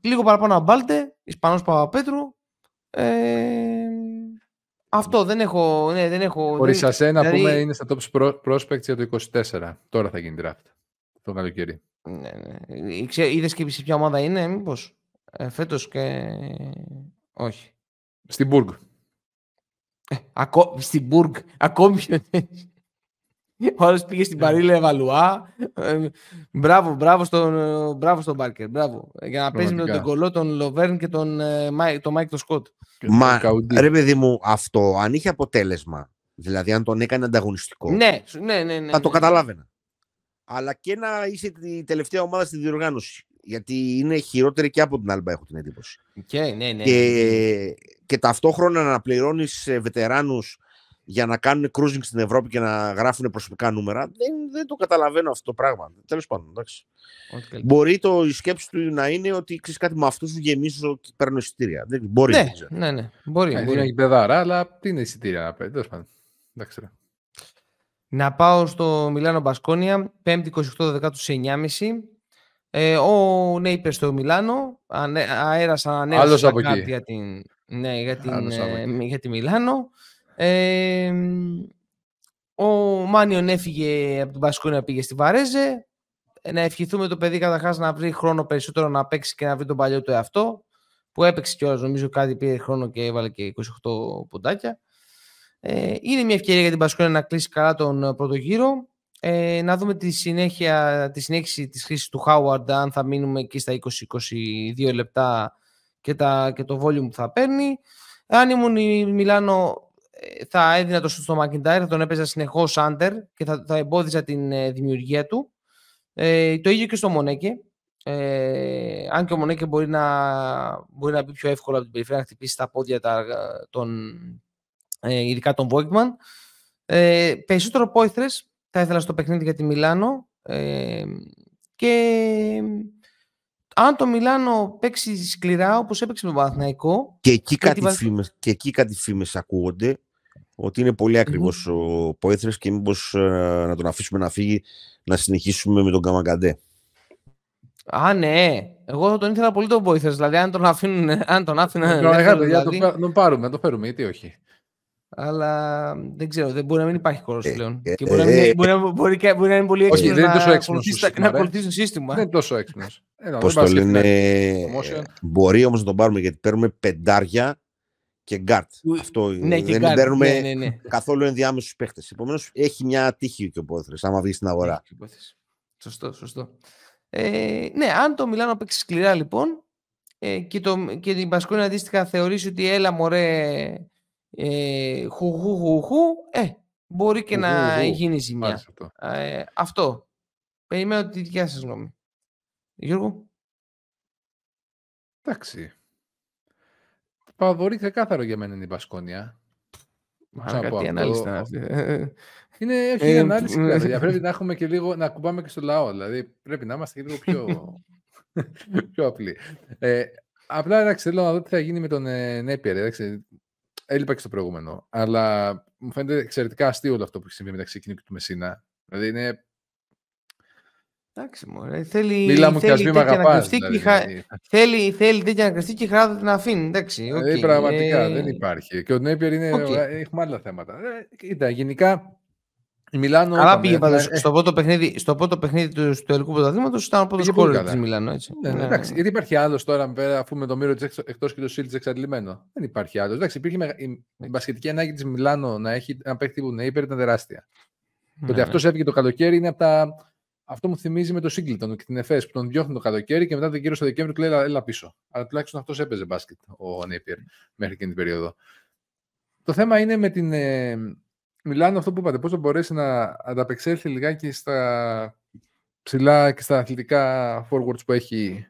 Λίγο παραπάνω Αμπάλτε, Ισπανός Παπαπέτρου. Αυτό δεν έχω... Ναι, δεν έχω ο Ρισασέ, δηλαδή... να πούμε, είναι στα top prospects για το 24. Τώρα θα γίνει draft. Το καλοκαίρι. Ναι, ναι. Είδες και σε ποια ομάδα είναι, μήπως. Φέτος και... Όχι. Στην Μπουργκ. Στην Μπουργκ. Ακόμη πιο... Ο άλλος πήγε στην Παρίλε Βαλουά. Μπράβο στον Μπάρκερ. Μπράβο. Για να παίζει με τον Τεγκολό, τον Λοβέρν και τον Μάικ τον Σκότ. Μα ρε παιδί μου, αυτό αν είχε αποτέλεσμα, δηλαδή αν τον έκανε ανταγωνιστικό, ναι, θα το καταλάβαινα. Αλλά και να είσαι η τελευταία ομάδα στη διοργάνωση. Γιατί είναι χειρότερη και από την Άλμπα, έχω την εντύπωση. Ναι. Και ταυτόχρονα να πληρώνεις βετεράνους για να κάνουν cruising στην Ευρώπη και να γράφουν προσωπικά νούμερα, δεν το καταλαβαίνω αυτό το πράγμα. Τέλος πάντων, εντάξει. Okay. Μπορεί η σκέψη του να είναι ότι ξέρεις κάτι, με αυτούς που γεμίζω και παίρνω εισιτήρια. Μπορεί. Ναι. Μπορεί. Είναι παιδάρα, αλλά τι είναι εισιτήρια. Τέλος πάντων. Εντάξει. Να πάω στο Μιλάνο Μπασκόνια, 5η 28-10 του 9.30. Ο Νέιπερ στο Μιλάνο. Αέρας ανέβασε κάτι για τη Μιλάνο. Ο Μάνιον έφυγε από την Μπασκόνια, πήγε στη Βαρέζε. Να ευχηθούμε το παιδί καταρχάς να βρει χρόνο περισσότερο να παίξει και να βρει τον παλιό του εαυτό που έπαιξε κιόλας, νομίζω κάτι πήρε χρόνο και έβαλε και 28 ποντάκια. Είναι μια ευκαιρία για την Μπασκόνια να κλείσει καλά τον πρώτο γύρο, να δούμε τη συνέχιση της χρήσης του Χάουαρντ, αν θα μείνουμε εκεί στα 20-22 λεπτά και το volume που θα παίρνει. Αν ήμουν η Μιλάνο θα έδινα το σουτ στο Μακιντάιρ, θα τον έπαιζα συνεχώς άντερ και θα εμπόδιζα την δημιουργία του. Το ίδιο και στο Μονέκε. Αν και ο Μονέκε μπορεί να μπει πιο εύκολα από την περιφέρεια, να χτυπήσει στα πόδια ειδικά τον Βόγκμαν. Περισσότερο πόηθρες θα ήθελα στο παιχνίδι για τη Μιλάνο. Και αν το Μιλάνο παίξει σκληρά όπως έπαιξε με τον Παναθηναϊκό... Και εκεί κάτι φήμες ακούγονται ότι είναι πολύ ακριβώς ο Πόηθρες και μήπως να τον αφήσουμε να φύγει, να συνεχίσουμε με τον Καμαγκαντέ. Ναι. Εγώ θα τον ήθελα πολύ τον Πόηθρες. Δηλαδή αν τον άφηναν... Να το φέρουμε, γιατί όχι. Αλλά δεν ξέρω, μπορεί να μην υπάρχει χώρος πλέον. Και μπορεί να είναι πολύ έξυπνος να ακολουθήσει το σύστημα. Δεν είναι τόσο έξυπνος. Πώς το λένε, μπορεί όμως να τον πάρουμε γιατί παίρνουμε πεντάρια και γκάρτ. Δεν παίρνουμε καθόλου ενδιάμεσους παίχτες. Επομένως έχει μια τύχη και ο Πόθρες, άμα βγει στην αγορά. Σωστό. Ναι, αν το Μιλάνο παίξει σκληρά λοιπόν και την Μπασκόνια αντίστοιχα θεωρήσει ότι έλα μωρέ. Μπορεί και να γίνει ζημιά. Αυτό. Περιμένω τη δικιά σας γνώμη. Γιώργο. Εντάξει. Παβορεί ξεκάθαρο για μένα είναι η Μπασκόνια. Κάτι ανάλυση ήταν αυτή. Είναι όχι η ανάλυση. Πρέπει να έχουμε και λίγο, να ακουμπάμε και στο λαό. Δηλαδή πρέπει να είμαστε και λίγο πιο απλοί. Απλά εντάξει, θέλω να δω τι θα γίνει με τον Νέπιερ. Έλειπα και στο προηγούμενο. Αλλά μου φαίνεται εξαιρετικά αστείο όλο αυτό που έχει συμβεί μεταξύ κοινού και του Μεσίνα. Δηλαδή είναι. Εντάξει, μωρέ. Θέλει τέτοια αναγκαστή και η χαρά του την αφήνει. Εντάξει, okay. Πραγματικά δεν υπάρχει. Και ο Νέπιερ είναι. Okay. Έχουμε άλλα θέματα. Κοίτα, γενικά. Μιλάνο, καλά πήγε πάντως. Στο πρώτο παιχνίδι του τελικού πρωταθλήματος ήταν ο πρώτος γκολ της Μιλάνο. Εντάξει, γιατί υπάρχει άλλος τώρα πέρα, αφού με το Μύρο εκτός και το Σίλτς εξαντλημένο. Δεν υπάρχει άλλος. Εντάξει, υπήρχε η μπασκετική ανάγκη της Μιλάνο να έχει ένα παίκτη που Νέιπερ ήταν τεράστια. Το ότι αυτός έφυγε το καλοκαίρι είναι από τα. Αυτό μου θυμίζει με τον Σίγκλτον και την ΕΦΕΣ που τον διώχνουν το καλοκαίρι και μετά τον κύριο στο Δεκέμβριο του λέει έλα πίσω. Αλλά τουλάχιστον αυτός έπαιζε μπάσκετ ο Νέιπερ μέχρι εκείνη την περίοδο. Το θέμα είναι με την. Μιλάνο αυτό που είπατε, πώς θα μπορέσει να ανταπεξέλθει λιγάκι στα ψηλά και στα αθλητικά forwards που έχει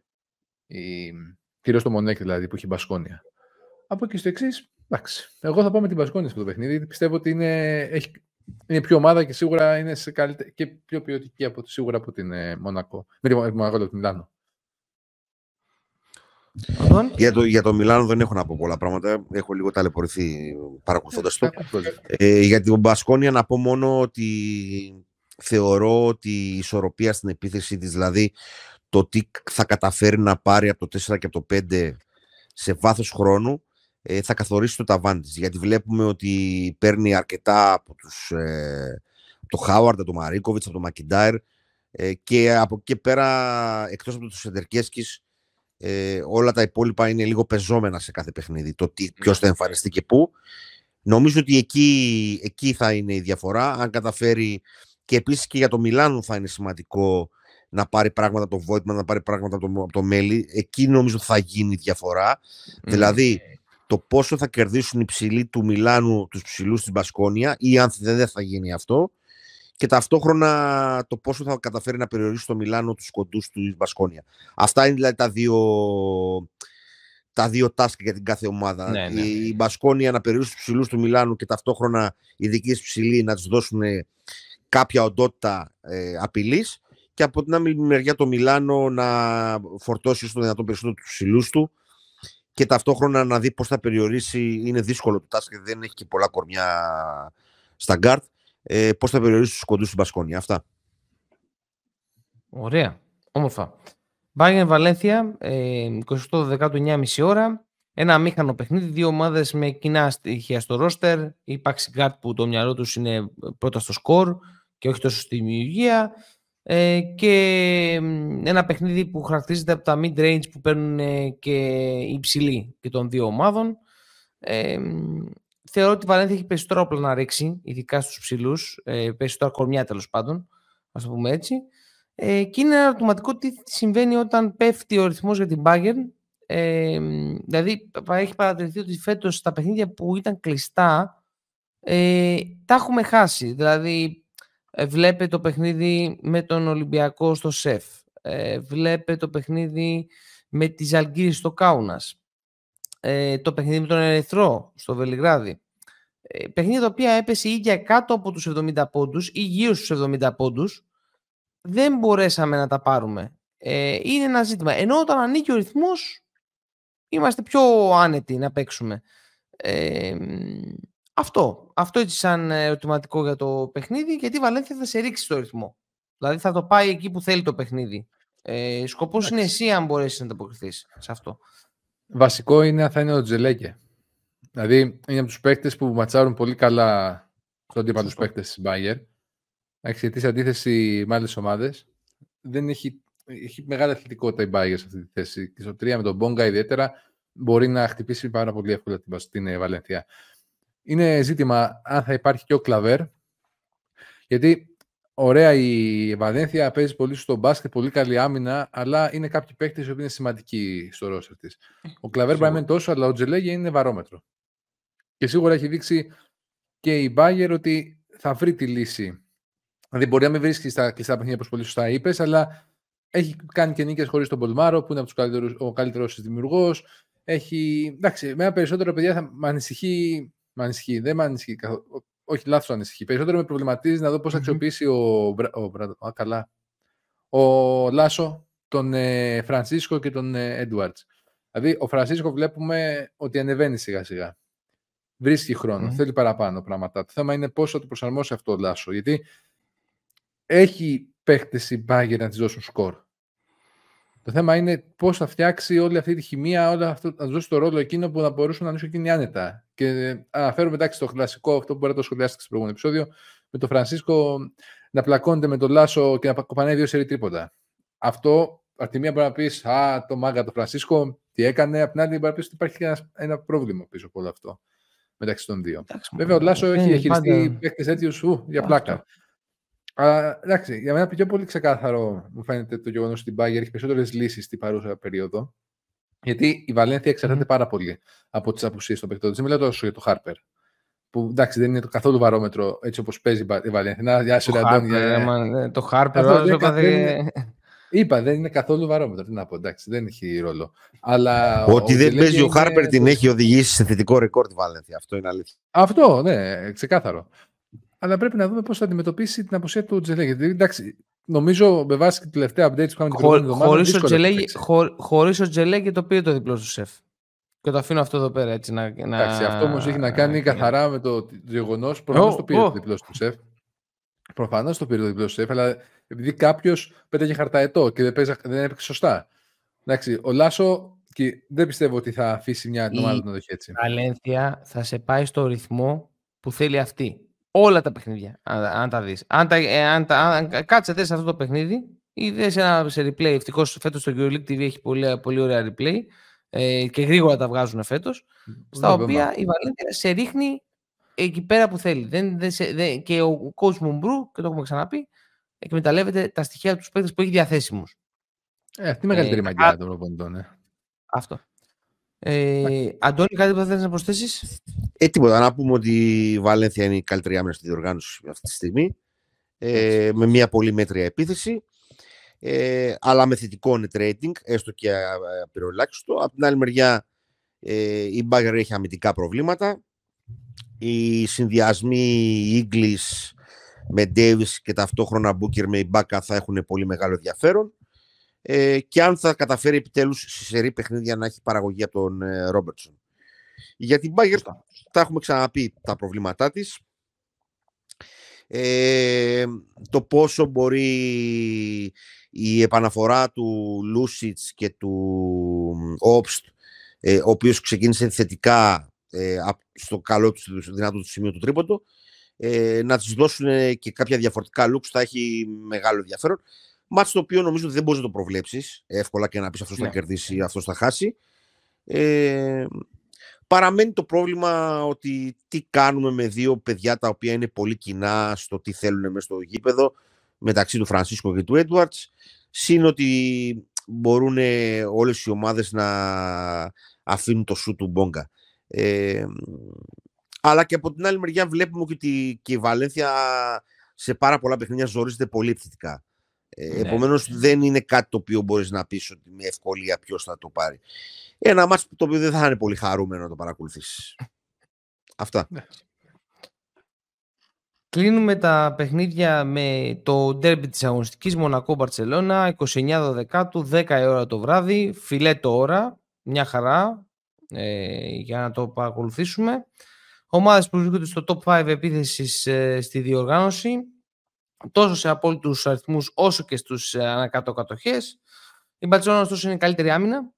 κυρίως το Μανέκ, δηλαδή που έχει η Μπασκόνια. Από εκεί στο εξής, εντάξει. Εγώ θα πάω με την Μπασκόνια στο παιχνίδι, γιατί πιστεύω ότι είναι πιο ομάδα και σίγουρα είναι σε καλύτερη, και πιο ποιοτική από, σίγουρα από την Μονακό. Με την Μονακό, από την Μιλάνο. Για το Μιλάνο δεν έχω να πω πολλά πράγματα. Έχω λίγο ταλαιπωρηθεί παρακολουθώντας το. Για την Μπασκόνια να πω μόνο ότι θεωρώ ότι η ισορροπία στην επίθεση της, δηλαδή το τι θα καταφέρει να πάρει από το 4 και από το 5 σε βάθος χρόνου, θα καθορίσει το ταβάν της. Γιατί βλέπουμε ότι παίρνει αρκετά από το Χάουαρντ, από το Μαρίκοβιτς, από το Μακιντάιρ και από εκεί πέρα, εκτός από τους Σεντερκέσκης, όλα τα υπόλοιπα είναι λίγο πεζόμενα σε κάθε παιχνίδι. Το ποιος θα εμφανιστεί και πού. Νομίζω ότι εκεί θα είναι η διαφορά. Αν καταφέρει, και επίσης και για το Μιλάνο θα είναι σημαντικό να πάρει πράγματα από το Βόιτμαν, να πάρει πράγματα από το Μέλι. Εκεί νομίζω θα γίνει διαφορά. Δηλαδή το πόσο θα κερδίσουν οι ψηλοί του Μιλάνου τους ψηλούς στην Μπασκόνια, ή αν δεν θα γίνει αυτό. Και ταυτόχρονα το πόσο θα καταφέρει να περιορίσει το Μιλάνο τους κοντούς του Μπασκόνια. Αυτά είναι δηλαδή τα δύο τάσκια για την κάθε ομάδα. Ναι. Η Μπασκόνια να περιορίσει τους ψηλούς του Μιλάνου και ταυτόχρονα οι δικοί της ψηλοί να τους δώσουν κάποια οντότητα απειλής. Και από την άλλη μεριά το Μιλάνο να φορτώσει στο δυνατόν περισσότερο τους ψηλούς του και ταυτόχρονα να δει πώς θα περιορίσει. Είναι δύσκολο το τάσκ, δεν έχει και πολλά κορμιά στα γκάρτ. Πώς θα περιορίσει τους κοντούς στην Μπασκόνια. Αυτά. Ωραία. Όμορφα. Bayern Βαλένθια, 28-19.30 ώρα. Ένα αμήχανο παιχνίδι. Δύο ομάδες με κοινά στοιχεία στο ρόστερ. Η Παξι Γκάρτ που το μυαλό τους είναι πρώτα στο σκορ και όχι τόσο στη δημιουργία. Και ένα παιχνίδι που χαρακτηρίζεται από τα mid-range που παίρνουν και οι υψηλοί και των δύο ομάδων. Θεωρώ ότι η Βαλένθια έχει περισσότερο όπλο να ρίξει, ειδικά στους ψηλούς, περισσότερα κορμιά τέλος πάντων, ας το πούμε έτσι. Και είναι ερωτηματικό τι συμβαίνει όταν πέφτει ο ρυθμός για την Bayern. Δηλαδή, έχει παρατηρηθεί ότι φέτος τα παιχνίδια που ήταν κλειστά τα έχουμε χάσει. Δηλαδή, βλέπε το παιχνίδι με τον Ολυμπιακό στο ΣΕΦ, βλέπε το παιχνίδι με τη Ζαλγκίρις στο Κάουνας. Το παιχνίδι με τον Ερυθρό στο Βελιγράδι. Παιχνίδια τα οποία έπεσε ή για κάτω από τους 70 πόντους ή γύρω στους 70 πόντους, δεν μπορέσαμε να τα πάρουμε. Είναι ένα ζήτημα. Ενώ όταν ανήκει ο ρυθμός, είμαστε πιο άνετοι να παίξουμε. Αυτό έτσι σαν ερωτηματικό για το παιχνίδι, γιατί η Βαλένθια θα σε ρίξει στο ρυθμό. Δηλαδή θα το πάει εκεί που θέλει το παιχνίδι. Σκοπός είναι εσύ αν μπορέσεις να ανταποκριθείς σε αυτό. Βασικό είναι θα είναι ο Τζελέγια. Δηλαδή είναι από τους παίκτες που ματσάρουν πολύ καλά στον τύπα τους παίκτες της Bayern. Γιατί σε αντίθεση με άλλες ομάδες δεν έχει μεγάλη αθλητικότητα η Bayern σε αυτή τη θέση. Και στο 3 με τον Μπόγκα ιδιαίτερα μπορεί να χτυπήσει πάρα πολύ εύκολα την Βαλένθια. Είναι ζήτημα αν θα υπάρχει και ο Κλαβέρ. Γιατί ωραία η Βαλένθια παίζει πολύ στο μπάσκετ, πολύ καλή άμυνα, αλλά είναι κάποιοι παίκτες που είναι σημαντικοί στο ρόστερ της. Ο Κλαβέρ μπορεί να είναι τόσο, αλλά ο Τζελέγια είναι βαρόμετρο. Και σίγουρα έχει δείξει και η Bayern ότι θα βρει τη λύση. Δηλαδή μπορεί να μην βρίσκει στα κλειστά παιχνίδια, όπως πολύ σωστά είπες, αλλά έχει κάνει και νίκες χωρίς τον Πολμάρο, που είναι ο καλύτερος δημιουργός. Εντάξει, με ένα περισσότερο παιδιά θα με ανησυχεί. Δεν με ανησυχεί καθόλου. Όχι, λάθος ανησυχεί. Περισσότερο με προβληματίζει να δω πώς θα αξιοποιήσει ο Λάσο, τον Φρανσίσκο και τον Έντουαρτς. Δηλαδή, ο Φρανσίσκο βλέπουμε ότι ανεβαίνει σιγά-σιγά. Βρίσκει χρόνο, θέλει παραπάνω πράγματα. Το θέμα είναι πόσο θα το προσαρμόσει αυτό ο Λάσο. Γιατί έχει παίχτες η Bayern να της δώσουν σκορ. Το θέμα είναι πώς θα φτιάξει όλη αυτή τη χημεία, όλο αυτό, να του δώσει το ρόλο εκείνο που να μπορούσαν να νιώσουν εκείνοι άνετα. Και αναφέρουμε εντάξει το κλασικό, αυτό που μπορεί να το σχολιάσετε στο προηγούμενο επεισόδιο, με τον Φρανσίσκο να πλακώνεται με τον Λάσο και να κοπανάει δύο σερί τρίποτα. Αυτό, από τη μία μπορεί να πει, α, το μάγκα το Φρανσίσκο, τι έκανε, απ' την άλλη μπορεί να πει ότι υπάρχει ένα πρόβλημα πίσω από όλο αυτό μεταξύ των δύο. Εντάξει, βέβαια, ο Λάσο έχει χειριστεί παίκτες τέτοιους για πλάκα. Αλλά εντάξει, για μένα πιο πολύ ξεκάθαρο μου φαίνεται το γεγονός ότι η Bayern έχει περισσότερες λύσεις στην παρούσα περίοδο. Γιατί η Βαλένθια εξαρτάται πάρα πολύ από τις απουσίες των παικτών. Δεν μιλάω τόσο για το Χάρπερ. Που εντάξει δεν είναι το καθόλου βαρόμετρο έτσι όπως παίζει η Βαλένθια. Να διάσει ο Αντώνη. Το Χάρπερ, είπα, δεν είναι καθόλου βαρόμετρο. Τι να πω, εντάξει, δεν έχει ρόλο. Αλλά ότι δεν παίζει ο Χάρπερ την έχει οδηγήσει σε θετικό ρεκόρ τη Βαλένθια. Αυτό είναι αλήθεια. Αυτό, ναι, ξεκάθαρο. Αλλά πρέπει να δούμε πώς θα αντιμετωπίσει την απουσία του Τζελέγια. Εντάξει, νομίζω με βάση τα τελευταία updates που κάναμε την προηγούμενη εβδομάδα. Χωρίς ο Τζελέγια το πήρε το διπλό του σεφ. Και το αφήνω αυτό εδώ πέρα έτσι να. Εντάξει, αυτό όμως έχει να κάνει καθαρά με το γεγονός. Προφανώς το πήρε το διπλό του σεφ. Προφανώς το πήρε το διπλό του σεφ, αλλά επειδή κάποιος πέταγε χαρταετό και δεν έπαιξε σωστά. Εντάξει, ο Λάσο δεν πιστεύω ότι θα αφήσει μια ομάδα να το έχει έτσι. Η Βαλένθια θα σε πάει στο ρυθμό που θέλει αυτή. Όλα τα παιχνίδια, αν τα δεις. Αν κάτσε θες αυτό το παιχνίδι ή δες ένα σε replay. Ευτυχώς φέτος το EuroLeague TV έχει πολύ ωραία replay και γρήγορα τα βγάζουν φέτος. Στα οποία η Βαλένθια σε ρίχνει εκεί πέρα που θέλει. Και ο coach Μουμπρού, και το έχουμε ξαναπεί, εκμεταλλεύεται τα στοιχεία του παίκτες που έχει διαθέσιμους. Αυτή η μεγαλύτερη μαγιά των προπονητών. Αυτό. Αντώνη, κάτι που θα θέλεις να προσθέσεις? Τίποτα, να πούμε ότι η Βαλένθια είναι η καλύτερη άμυνα στη διοργάνωση αυτή τη στιγμή, με μια πολύ μέτρια επίθεση, αλλά με θετικό net rating, έστω και απειροελάχιστο. Από την άλλη μεριά η Bayern έχει αμυντικά προβλήματα. Οι συνδυασμοί English με Davis και ταυτόχρονα Booker με Ibaka θα έχουν πολύ μεγάλο ενδιαφέρον. Και αν θα καταφέρει επιτέλους σε σερή παιχνίδια να έχει παραγωγή από τον Ρόμπερτσον. Για την Bayern τα έχουμε ξαναπεί τα προβλήματά της, το πόσο μπορεί η επαναφορά του Λούσιτς και του Όπστ, ο οποίος ξεκίνησε θετικά στο καλό του δυνατό του σημείο του τρίποντο, να της δώσουν και κάποια διαφορετικά looks, θα έχει μεγάλο ενδιαφέρον. Μάτς το οποίο νομίζω ότι δεν μπορείς να το προβλέψεις εύκολα και να πεις αυτός θα κερδίσει, αυτός θα χάσει. Παραμένει το πρόβλημα ότι τι κάνουμε με δύο παιδιά τα οποία είναι πολύ κοινά στο τι θέλουν μέσα στο γήπεδο, μεταξύ του Φρανσίσκο και του Έντουαρτς. Συν ότι μπορούν όλες οι ομάδες να αφήνουν το σου του Μπόγκα. Αλλά και από την άλλη μεριά βλέπουμε ότι και η Βαλένθια σε πάρα πολλά παιχνίδια ζορίζεται πολύ επιθετικά. Επομένως δεν είναι κάτι το οποίο μπορείς να πεις ότι με ευκολία ποιος θα το πάρει. Ένα μάτς το οποίο δεν θα είναι πολύ χαρούμενο να το παρακολουθήσεις. Αυτά. Κλείνουμε τα παιχνίδια με το ντέρμπι της αγωνιστικής Μονακό-Μπαρτσελώνα, 29-12, 10 ώρα το βράδυ, φιλέτο ώρα, μια χαρά για να το παρακολουθήσουμε. Ομάδες που βρίσκονται στο top 5 επίθεσης στη διοργάνωση, τόσο σε απόλυτους αριθμούς όσο και στους ανακατοκατοχές. Η Μπαρτσελώνα ωστόσο είναι η καλύτερη άμυνα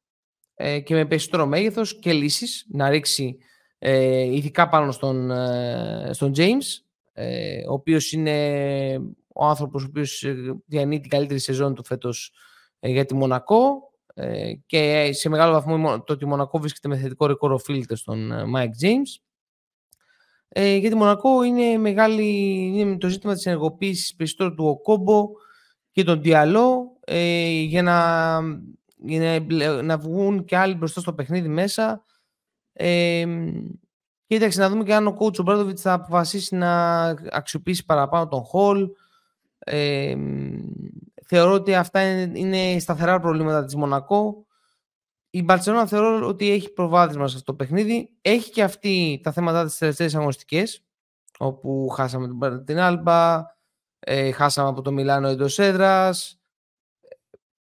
και με περισσότερο μέγεθος και λύσεις να ρίξει ειδικά πάνω στον James, ο οποίος είναι ο άνθρωπος ο οποίος διανύει την καλύτερη σεζόν του φέτος για τη Μονακό, και σε μεγάλο βαθμό το ότι η Μονακό βρίσκεται με θετικό ρεκόρ οφείλεται στον Mike James. Για τη Μονακό είναι το ζήτημα της ενεργοποίησης περισσότερο του Οκόμπο και τον Διαλό, για να βγουν και άλλοι μπροστά στο παιχνίδι μέσα. Κοίταξε να δούμε και αν ο coach ο Μπράντοβιτς θα αποφασίσει να αξιοποιήσει παραπάνω τον Χολ. Θεωρώ ότι αυτά είναι σταθερά προβλήματα της Μονακό. Η Μπαρτσελώνα θεωρώ ότι έχει προβάδισμα σε αυτό το παιχνίδι. Έχει και αυτή τα θέματα της τελευταίες αγωνιστικές, όπου χάσαμε την Άλμπα, χάσαμε από το Μιλάνο εντός έδρας.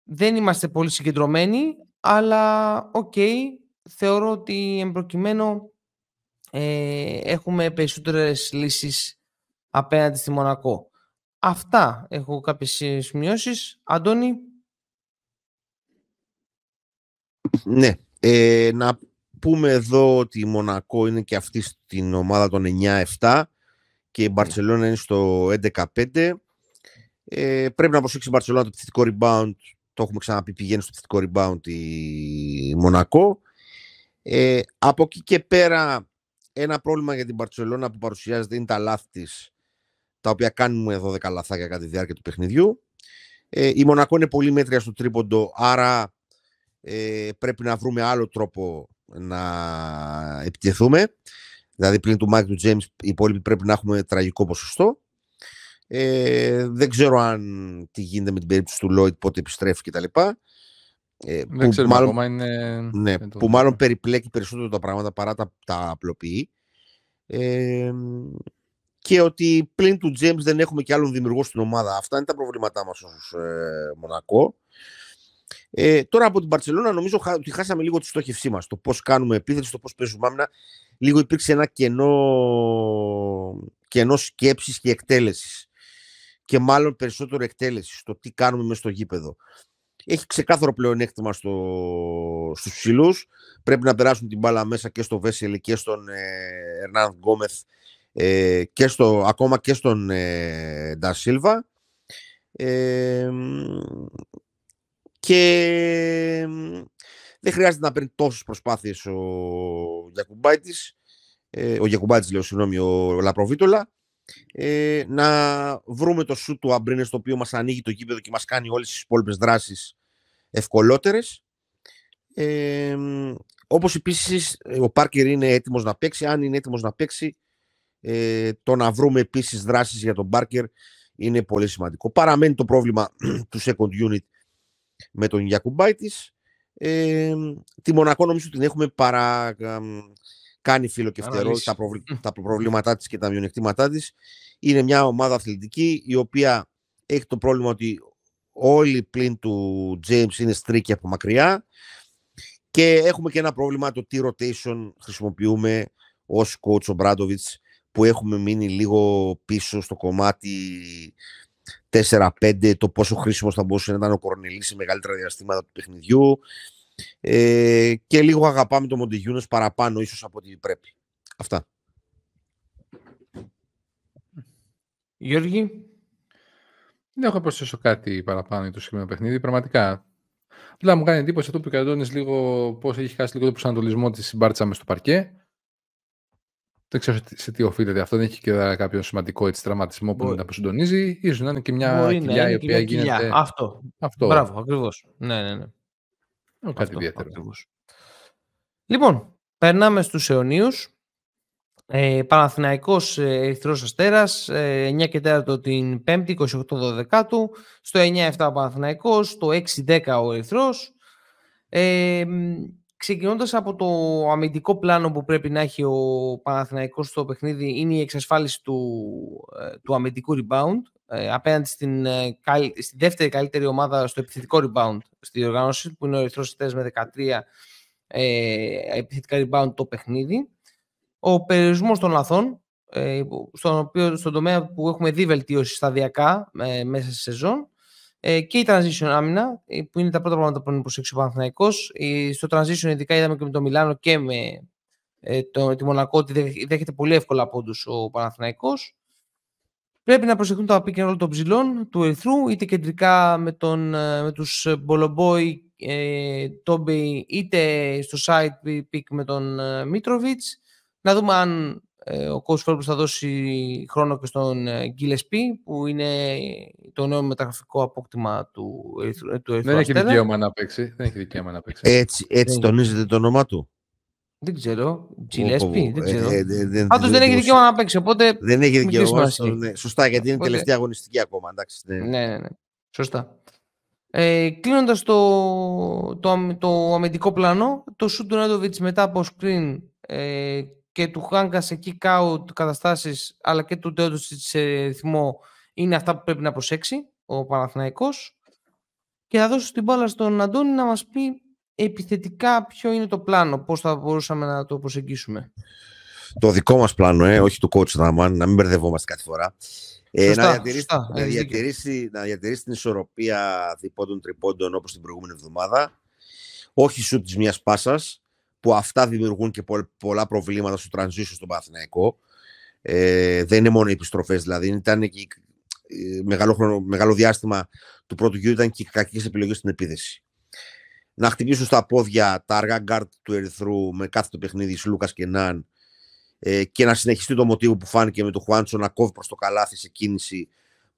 Δεν είμαστε πολύ συγκεντρωμένοι, αλλά θεωρώ ότι εμπροκειμένο έχουμε περισσότερες λύσεις απέναντι στη Μονακό. Αυτά, έχω κάποιες σημειώσεις. Αντώνη. Ναι, να πούμε εδώ ότι η Μονακό είναι και αυτή στην ομάδα των 9-7 και η Μπαρτσελόνα είναι στο 11-5. Πρέπει να προσέξει η Μπαρτσελόνα το επιθετικό rebound. Το έχουμε ξαναπεί, πηγαίνει στο επιθετικό rebound η Μονακό. Από εκεί και πέρα, ένα πρόβλημα για την Μπαρτσελόνα που παρουσιάζεται είναι τα λάθη της, τα οποία κάνουμε εδώ 12 λαθάκια κατά τη διάρκεια του παιχνιδιού. Η Μονακό είναι πολύ μέτρια στο τρίποντο, άρα πρέπει να βρούμε άλλο τρόπο να επιτεθούμε. Δηλαδή πλην του Μάικ του Τζέιμς οι υπόλοιποι πρέπει να έχουμε τραγικό ποσοστό. Δεν ξέρω αν τι γίνεται με την περίπτωση του Λόιτ, πότε επιστρέφει κτλ. Δεν ξέρουμε μάλλον, ακόμα είναι... Ναι, που μάλλον περιπλέκει περισσότερο τα πράγματα παρά τα απλοποιεί. Και ότι πλην του James δεν έχουμε και άλλον δημιουργό στην ομάδα. Αυτά είναι τα προβλήματά μας ως Μονακό. Τώρα από την Μπαρτσελόνα νομίζω ότι χάσαμε λίγο τη στόχευσή μας. Το πώς κάνουμε επίθεση, το πώς παίζουμε άμυνα. Λίγο υπήρξε ένα κενό σκέψης και εκτέλεσης. Και μάλλον περισσότερο εκτέλεσης στο τι κάνουμε μέσα στο γήπεδο. Έχει ξεκάθαρο πλεονέκτημα στους ψηλούς. Πρέπει να περάσουν την μπάλα μέσα και στο Βέσελη και στον Ερνάν Γκόμεθ. Ακόμα και στον Ντασίλβα και δεν χρειάζεται να παίρνει τόσες προσπάθειες ο Λαπροβίτολα, να βρούμε το σούτ του Αμπρίνες, το οποίο μας ανοίγει το γήπεδο και μας κάνει όλες τις υπόλοιπες δράσεις ευκολότερες. Όπως επίσης ο Πάρκερ είναι έτοιμος να παίξει, αν είναι έτοιμος να παίξει. Το να βρούμε επίσης δράσεις για τον Barker είναι πολύ σημαντικό. Παραμένει το πρόβλημα του second unit με τον Γιακουμπάιτης. Τη Μονακό νομίζω την έχουμε κάνει φίλο και φτερό. Τα προβλήματά της και τα μειονεκτήματά της. Είναι μια ομάδα αθλητική η οποία έχει το πρόβλημα ότι όλοι πλην του James είναι στρίκοι από μακριά και έχουμε και ένα πρόβλημα το τι rotation χρησιμοποιούμε ως coach ο Μπράντοβιτς, που έχουμε μείνει λίγο πίσω στο κομμάτι 4-5, το πόσο χρήσιμος θα μπορούσε να ήταν ο Κορνελής σε μεγαλύτερα διαστήματα του παιχνιδιού, και λίγο αγαπάμε το Μοντιγιούνες παραπάνω ίσως από ό,τι πρέπει. Αυτά. Γιώργη. Δεν έχω προσθέσω κάτι παραπάνω για το συγκεκριμένο παιχνίδι, πραγματικά. Δηλαδή μου κάνει εντύπωση αυτό που ο Αντώνης λίγο πώς έχει χάσει λίγο το προσανατολισμό της συμπάρτσα μες στο παρκέ. Δεν ξέρω σε τι οφείλεται αυτό. Δεν έχει και κάποιο σημαντικό τραυματισμό που να αποσυντονίζει. Ίσως να είναι και μια κοιλιά η οποία γίνεται. Αυτό. Μπράβο, ακριβώς. Ναι. Κάτι ιδιαίτερο. Λοιπόν, περνάμε στους αιωνίους. Παναθηναϊκός Ερυθρός Αστέρας, 9 και 4 την 5η, 28-12. Στο 9-7 ο Παναθηναϊκός, στο 6-10 ο Ερυθρός. Ξεκινώντας από το αμυντικό πλάνο που πρέπει να έχει ο Παναθηναϊκός στο παιχνίδι, είναι η εξασφάλιση του αμυντικού rebound απέναντι στη δεύτερη καλύτερη ομάδα στο επιθετικό rebound στη διοργάνωση, που είναι ο Ερυθρός Αστέρας με 13 επιθετικά rebound το παιχνίδι. Ο περιορισμός των λαθών, στον τομέα που έχουμε δει βελτίωση σταδιακά μέσα στη σεζόν, και η transition άμυνα, που είναι τα πρώτα πράγματα που πρέπει να προσέξει ο Παναθηναϊκός. Στο transition, ειδικά είδαμε και με το Μιλάνο και με τη Μονακό, ότι δέχεται πολύ εύκολα πόντους ο Παναθηναϊκός. Πρέπει να προσεχθούν τα pick and roll των ψηλών του Ερυθρού, είτε κεντρικά με τους Μπολομπόι, Τόμπι, είτε στο side pick με τον Μίτροβιτς. Να δούμε αν ο coach Forbes θα δώσει χρόνο και στον Γκίλεσπι, που είναι το νέο μεταγραφικό απόκτημα του Ερυθρού. Δεν έχει δικαίωμα να παίξει. Έτσι τονίζεται το όνομά του. Δεν ξέρω. Γκίλεσπι, δεν ξέρω. Πάντως δεν έχει δικαίωμα να παίξει. Οπότε δεν έχει δικαίωμα. Σωστά, γιατί είναι τελευταία αγωνιστική ακόμα. Ναι. Σωστά. Κλείνοντας το αμυντικό πλάνο, το σουτ του Νέντοβιτς μετά από screen και του Χάγκα σε kick-out καταστάσεις, αλλά και του Τέοντος σε ρυθμό, είναι αυτά που πρέπει να προσέξει ο Παναθηναϊκός. Και θα δώσω την μπάλα στον Αντώνη να μας πει επιθετικά ποιο είναι το πλάνο, πώς θα μπορούσαμε να το προσεγγίσουμε. Το δικό μας πλάνο, όχι του coach Δαμάν, να μην μπερδευόμαστε κάθε φορά. Να διατηρήσει την ισορροπία διπόντων-τριπόντων όπως την προηγούμενη εβδομάδα. Όχι σουτ της μιας πάσας, που αυτά δημιουργούν και πολλά προβλήματα στο transition στον Παναθηναϊκό. Δεν είναι μόνο οι επιστροφές, δηλαδή. Ήταν και μεγάλο διάστημα του πρώτου γύρου, ήταν και οι κακές επιλογές στην επίδεση. Να χτυπήσουν στα πόδια τα αργά γκάρτ του Ερυθρού με κάθε το παιχνίδι Σλούκας και Ναν, και να συνεχιστεί το μοτίβο που φάνηκε με τον Χουάντσο να κόβει προς το καλάθι σε κίνηση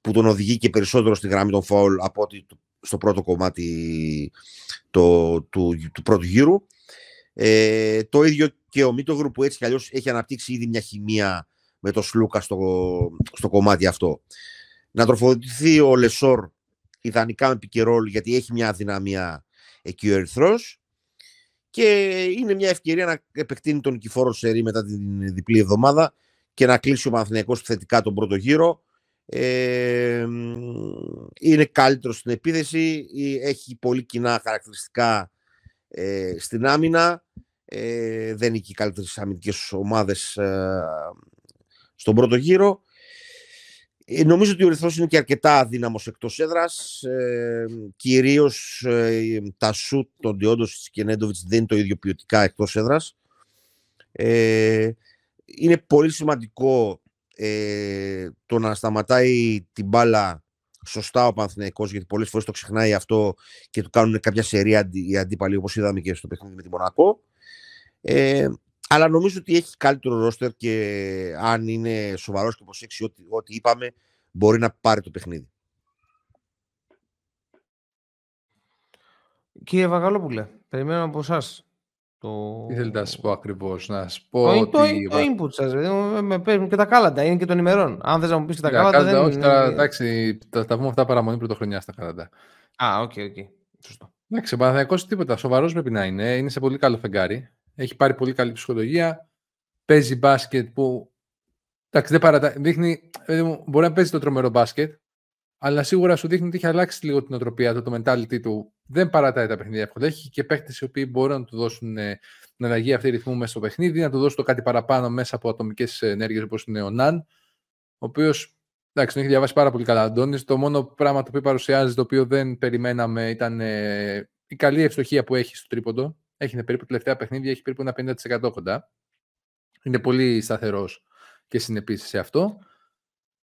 που τον οδηγεί και περισσότερο στη γραμμή των φάουλ από ότι στο πρώτο κομμάτι του πρώτου γύρου. Το ίδιο και ο Μίτογρου, που έτσι κι αλλιώς έχει αναπτύξει ήδη μια χημεία με τον Σλούκα στο κομμάτι αυτό. Να τροφοδοτηθεί ο Λεσόρ ιδανικά με πικερόλ, γιατί έχει μια αδυναμία εκεί ο Ερυθρός, και είναι μια ευκαιρία να επεκτείνει τον Νικηφόρο σερί μετά την διπλή εβδομάδα και να κλείσει ο Παναθηναϊκός θετικά τον πρώτο γύρο. Είναι καλύτερος στην επίθεση, έχει πολύ κοινά χαρακτηριστικά στην άμυνα, δεν είναι και οι καλύτερες αμυντικές ομάδες στον πρώτο γύρο. Νομίζω ότι ο Ερυθρός είναι και αρκετά αδύναμος εκτός έδρας. Κυρίως τα σουτ των Ντεόντοβιτς και Νέντοβιτς δεν είναι το ίδιο ποιοτικά εκτός έδρας. Είναι πολύ σημαντικό το να σταματάει την μπάλα σωστά ο Παναθηναϊκός, γιατί πολλές φορές το ξεχνάει αυτό και του κάνουν κάποια σερία οι αντίπαλοι, όπως είδαμε και στο παιχνίδι με τη Μονακό. Αλλά νομίζω ότι έχει καλύτερο ρόστερ και αν είναι σοβαρός και προσέξει ό,τι είπαμε, μπορεί να πάρει το παιχνίδι. Κύριε Βαγαλόπουλε, περιμένω από εσάς. Τι θέλετε να σας πω ακριβώς, να σας πω το input σας, με παίρνουν και τα κάλαντα, είναι και των ημερών. Αν θες να μου πεις και τα κάλαντα, δεν όχι, είναι... Εντάξει, τα πούμε αυτά παραμονή πρωτοχρονιά στα κάλαντα. Οκ. Σωστό. Εντάξει, ο Παναθηναϊκός τίποτα, σοβαρός πρέπει να είναι, είναι σε πολύ καλό φεγγάρι. Έχει πάρει πολύ καλή ψυχολογία. Παίζει μπάσκετ που. Εντάξει, δεν παρατάει. Δείχνει. Μπορεί να παίζει το τρομερό μπάσκετ, αλλά σίγουρα σου δείχνει ότι έχει αλλάξει λίγο την οτροπία του, το mentality του. Δεν παρατάει τα παιχνίδια εύκολα. Έχει και παίχτες οι οποίοι μπορούν να του δώσουν την αλλαγή αυτή ρυθμού μέσα στο παιχνίδι, να του δώσουν το κάτι παραπάνω μέσα από ατομικές ενέργειες όπως είναι ο Ναν, ο οποίος. Εντάξει, τον έχει διαβάσει πάρα πολύ καλά ο Αντώνης. Το μόνο πράγμα το οποίο παρουσιάζει, το οποίο δεν περιμέναμε, ήταν η καλή ευστοχία που έχει στο τρίποντο. Έχει περίπου τελευταία παιχνίδια, έχει περίπου ένα 50% κοντά. Είναι πολύ σταθερός και συνεπής σε αυτό.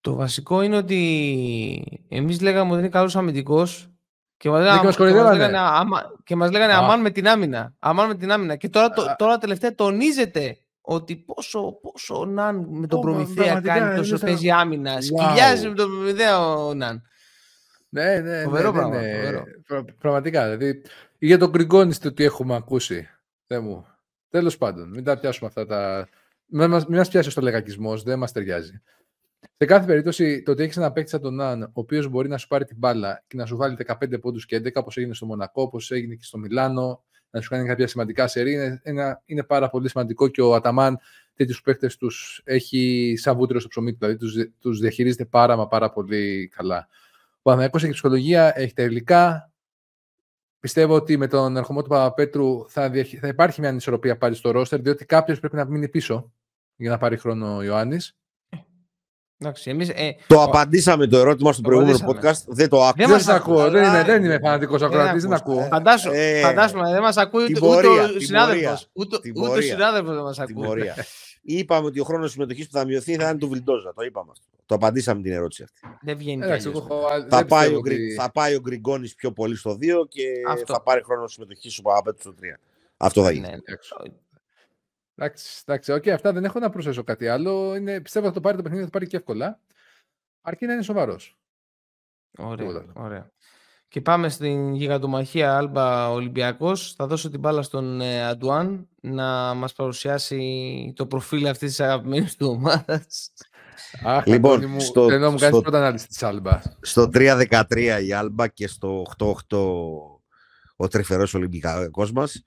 Το βασικό είναι ότι εμείς λέγαμε ότι είναι καλός αμυντικός και μας λέγανε αμάν με την άμυνα. Αμάν με την άμυνα. Και τώρα τελευταία τονίζεται ότι πόσο ο Ναν με τον Προμηθέα κάνει τόσο παίζει άμυνα. Σκυλιάζει με τον Προμηθέα ο Ναν. Ναι. Πραγματικά, δηλαδή... Για τον Γκριγκόνιστη ότι έχουμε ακούσει. Τέλος πάντων, μην τα πιάσουμε αυτά τα. Μην μας πιάσει ο λεγακισμός, δεν μας ταιριάζει. Σε κάθε περίπτωση, το ότι έχεις ένα παίκτη σαν τον Ναν, ο οποίος μπορεί να σου πάρει την μπάλα και να σου βάλει 15 πόντους και 11, όπως έγινε στο Μονακό, όπως έγινε και στο Μιλάνο, να σου κάνει κάποια σημαντικά σερί, είναι πάρα πολύ σημαντικό, και ο Αταμάν τέτοιους παίκτες τους έχει σαν βούτυρο στο ψωμί του, δηλαδή τους διαχειρίζεται πάρα πολύ καλά. Ο Παναθηναϊκός έχει ψυχολογία, έχει τα υλικά. Πιστεύω ότι με τον ερχομό του Παπαπέτρου θα υπάρχει μια ανισορροπία πάλι στο ρόστερ, διότι κάποιος πρέπει να μείνει πίσω για να πάρει χρόνο ο Ιωάννης. Το απαντήσαμε το ερώτημα στο προηγούμενο podcast. Δεν το άκουσα. Δεν είμαι φανατικός ακροατής, δεν ακούω. Φαντάζομαι, δεν μας ακούει ούτε ο συνάδελφος. Ούτε ο συνάδελφος δεν μας ακούει. Είπαμε ότι ο χρόνος συμμετοχής που θα μειωθεί θα είναι του Βιλντόζα. Το είπαμε. Το απαντήσαμε την ερώτηση αυτή. Δεν βγαίνει θα πάει ο Γκριγκόνης πιο πολύ στο 2 και αυτό. Θα πάρει χρόνο συμμετοχής στο 5 στο 3. Αυτό θα γίνει. Εντάξει, οκ, αυτά δεν έχω να προσθέσω κάτι άλλο. Πιστεύω θα το πάρει το παιχνίδι, θα το πάρει και εύκολα. Αρκεί να είναι σοβαρός. Ωραία. Και πάμε στην γιγαντομαχία Άλμπα Ολυμπιακός. Θα δώσω την μπάλα στον Αντουάν να μας παρουσιάσει το προφίλ αυτής της αγαπημένης του ομάδας. Λοιπόν, θέλω να μου κάνεις πρώτα ανάλυση της Άλμπα. Στο 3-13 η Άλμπα και στο 8-8 ο τρυφερός Ολυμπιακός μας.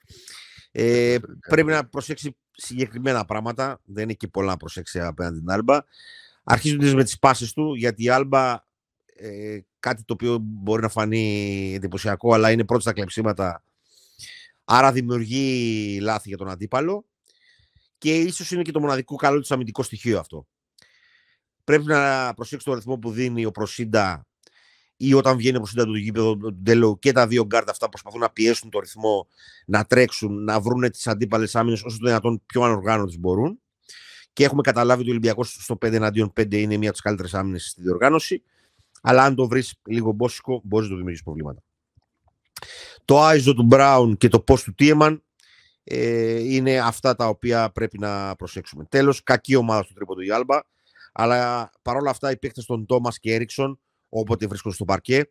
Πρέπει να προσέξει συγκεκριμένα πράγματα. Δεν είναι και πολλά να προσέξει απέναντι την Άλμπα. Αρχίζοντας με τις πάσεις του, γιατί η Άλμπα... κάτι το οποίο μπορεί να φανεί εντυπωσιακό, αλλά είναι πρώτη στα κλεψίματα Άρα δημιουργεί λάθη για τον αντίπαλο και ίσως είναι και το μοναδικό καλό του αμυντικό στοιχείο αυτό. Πρέπει να προσέξει τον αριθμό που δίνει ο Προσίντα ή όταν βγαίνει ο Προσίντα του γήπεδο του Ντελο και τα δύο γκάρτα αυτά προσπαθούν να πιέσουν τον ρυθμό, να τρέξουν, να βρουν τις αντίπαλες άμυνες όσο το δυνατόν πιο ανοργάνωτες μπορούν. Και έχουμε καταλάβει ότι ο Ολυμπιακός στο 5 εναντίον 5 είναι μία από τις καλύτερες άμυνες στη διοργάνωση. Αλλά αν το βρεις λίγο μπόσικο, μπορείς να το δημιουργήσεις προβλήματα. Το άιζο του Μπράουν και το post του Τίεμαν είναι αυτά τα οποία πρέπει να προσέξουμε. Τέλος, κακή ομάδα στο τρίποντο η Άλμπα. Αλλά παρόλα αυτά οι παίκτες των Τόμας και Έριξον, όποτε βρίσκονται στο παρκέ,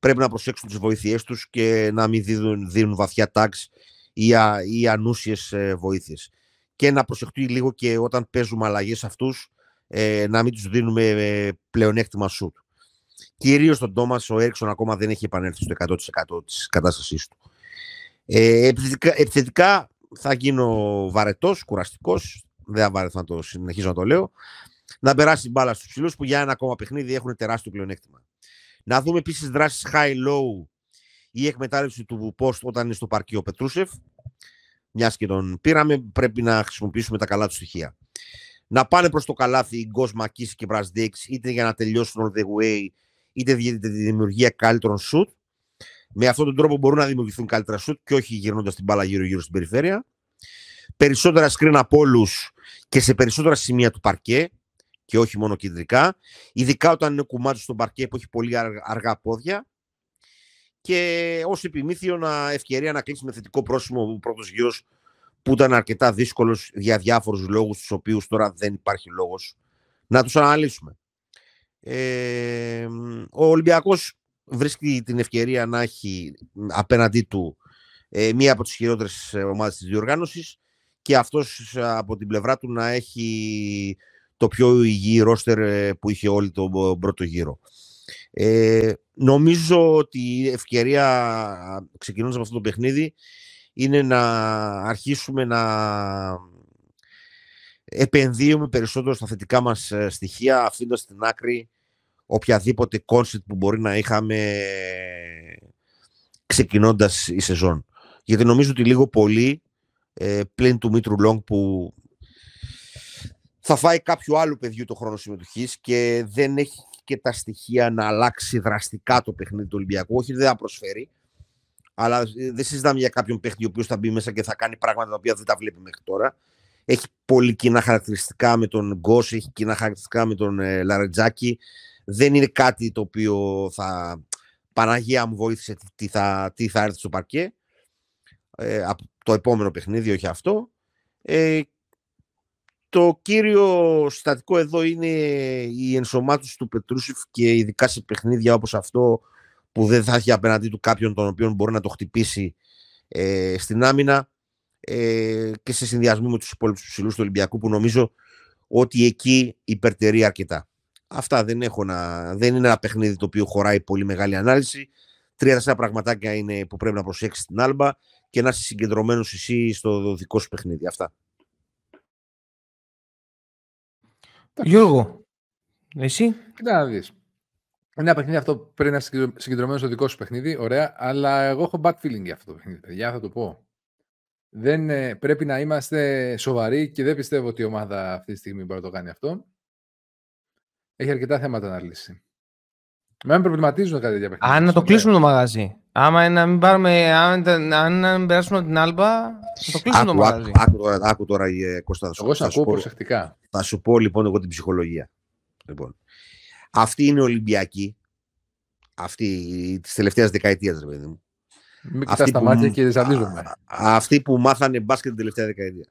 πρέπει να προσέξουν τις βοήθειές τους και να μην δίνουν βαθιά tags ή ανούσιες βοήθειες. Και να προσεχτεί λίγο και όταν παίζουμε αλλαγές αυτούς, να μην τους δίνουμε πλεονέκτημα σουτ. Κυρίως τον Τόμας, ο Έριξον ακόμα δεν έχει επανέλθει στο 100% της κατάστασής του. Επιθετικά θα γίνω βαρετός, κουραστικός, δεν βαρεθώ να το συνεχίζω να το λέω. Να περάσει μπάλα στους ψηλούς που για ένα ακόμα παιχνίδι έχουν τεράστιο πλεονέκτημα. Να δούμε επίσης δράσεις high-low ή εκμετάλλευση του post όταν είναι στο παρκείο ο Πετρούσεφ. Μιας και τον πήραμε, πρέπει να χρησιμοποιήσουμε τα καλά του στοιχεία. Να πάνε προς το καλάθι οι Γκος, Μακίση και Μπρασδέξ, είτε για να τελειώσουν all the way, είτε για τη δημιουργία καλύτερων shoot. Με αυτόν τον τρόπο μπορούν να δημιουργηθούν καλύτερα shoot και όχι γυρνώντας την μπάλα γύρω-γύρω στην περιφέρεια. Περισσότερα screen από όλους και σε περισσότερα σημεία του παρκέ και όχι μόνο κεντρικά. Ειδικά όταν είναι κουμάτι στον παρκέ που έχει πολύ αργά πόδια. Και ως επιμήθειο ευκαιρία να κλείσει με θετικό πρόσημο ο πρώτος γύρος που ήταν αρκετά δύσκολος για διάφορους λόγους, τους οποίους τώρα δεν υπάρχει λόγος να τους αναλύσουμε. Ο Ολυμπιακός βρίσκει την ευκαιρία να έχει απέναντί του μία από τις χειρότερες ομάδες της διοργάνωσης και αυτός από την πλευρά του να έχει το πιο υγιή ρόστερ που είχε όλη τον πρώτο γύρο. Νομίζω ότι η ευκαιρία ξεκινώντας από αυτό το παιχνίδι είναι να αρχίσουμε να επενδύουμε περισσότερο στα θετικά μας στοιχεία, αφήνοντας στην άκρη οποιαδήποτε concept που μπορεί να είχαμε ξεκινώντας η σεζόν. Γιατί νομίζω ότι λίγο πολύ πλην του Μήτρου Λόγκ που θα φάει κάποιο άλλο παιδιού το χρόνο συμμετοχής και δεν έχει και τα στοιχεία να αλλάξει δραστικά το παιχνίδι του Ολυμπιακού. Όχι, δεν θα προσφέρει, αλλά δεν συζητάμε για κάποιον παίχτη ο οποίος θα μπει μέσα και θα κάνει πράγματα τα οποία δεν τα βλέπει μέχρι τώρα. Έχει πολύ κοινά χαρακτηριστικά με τον Γκος, έχει κοινά χαρακτηριστικά με τον Λαρετζάκη. Δεν είναι κάτι το οποίο θα... Παναγία μου βοήθησε τι θα έρθει στο παρκέ. Από το επόμενο παιχνίδι, όχι αυτό. Το κύριο συστατικό εδώ είναι η ενσωμάτωση του Πετρούσεφ και ειδικά σε παιχνίδια όπως αυτό που δεν θα έχει απέναντί του κάποιον τον οποίο μπορεί να το χτυπήσει στην άμυνα και σε συνδυασμό με τους υπόλοιπους ψηλούς του Ολυμπιακού που νομίζω ότι εκεί υπερτερεί αρκετά. Αυτά δεν είναι ένα παιχνίδι το οποίο χωράει πολύ μεγάλη ανάλυση. 3-4 πραγματάκια είναι που πρέπει να προσέξεις την Άλμπα και να είσαι συγκεντρωμένος εσύ στο δικό σου παιχνίδι. Αυτά. Γιώργο, εσύ. Κοίτα να δεις. Ένα παιχνίδι αυτό πρέπει να είσαι συγκεντρωμένο στο δικό σου παιχνίδι. Ωραία, αλλά εγώ έχω bad feeling για αυτό το παιχνίδι. Παιδιά, θα το πω. Δεν πρέπει να είμαστε σοβαροί και δεν πιστεύω ότι η ομάδα αυτή τη στιγμή μπορεί να το κάνει αυτό. Έχει αρκετά θέματα να λύσει. Μένα με προβληματίζουν κάτι τέτοια παιχνίδια. Αν να το κλείσουμε το μαγαζί. Άμα να μην πάρουμε, να μην περάσουμε την Άλμπα, θα το κλείσουμε το μαγαζί. Άκου τώρα, Κώστα. Εγώ σε ακούω προσεκτικά. Θα σου πω λοιπόν εγώ την ψυχολογία. Λοιπόν, αυτή είναι Ολυμπιακή. Αυτή τη τελευταία δεκαετία, ρε παιδί μου. Μην κοιτάς τα μάτια και ζαλίζομαι. Αυτοί που μάθανε μπάσκετ την τελευταία δεκαετία.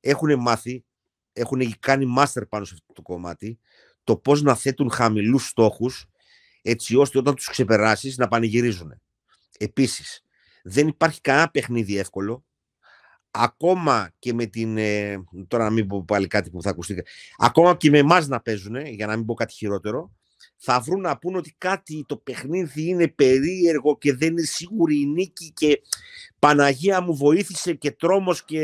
Έχουν μάθει, έχουν κάνει μάστερ πάνω σε αυτό το κομμάτι, το πώς να θέτουν χαμηλούς στόχους έτσι ώστε όταν τους ξεπεράσεις να πανηγυρίζουν. Επίσης, δεν υπάρχει κανένα παιχνίδι εύκολο, ακόμα και με την... Τώρα να μην πω πάλι κάτι που θα ακουστεί. Ακόμα και με εμάς να παίζουν, για να μην πω κάτι χειρότερο, θα βρουν να πούν ότι κάτι το παιχνίδι είναι περίεργο και δεν είναι σίγουρη η νίκη και Παναγία μου βοήθησε και τρόμος και...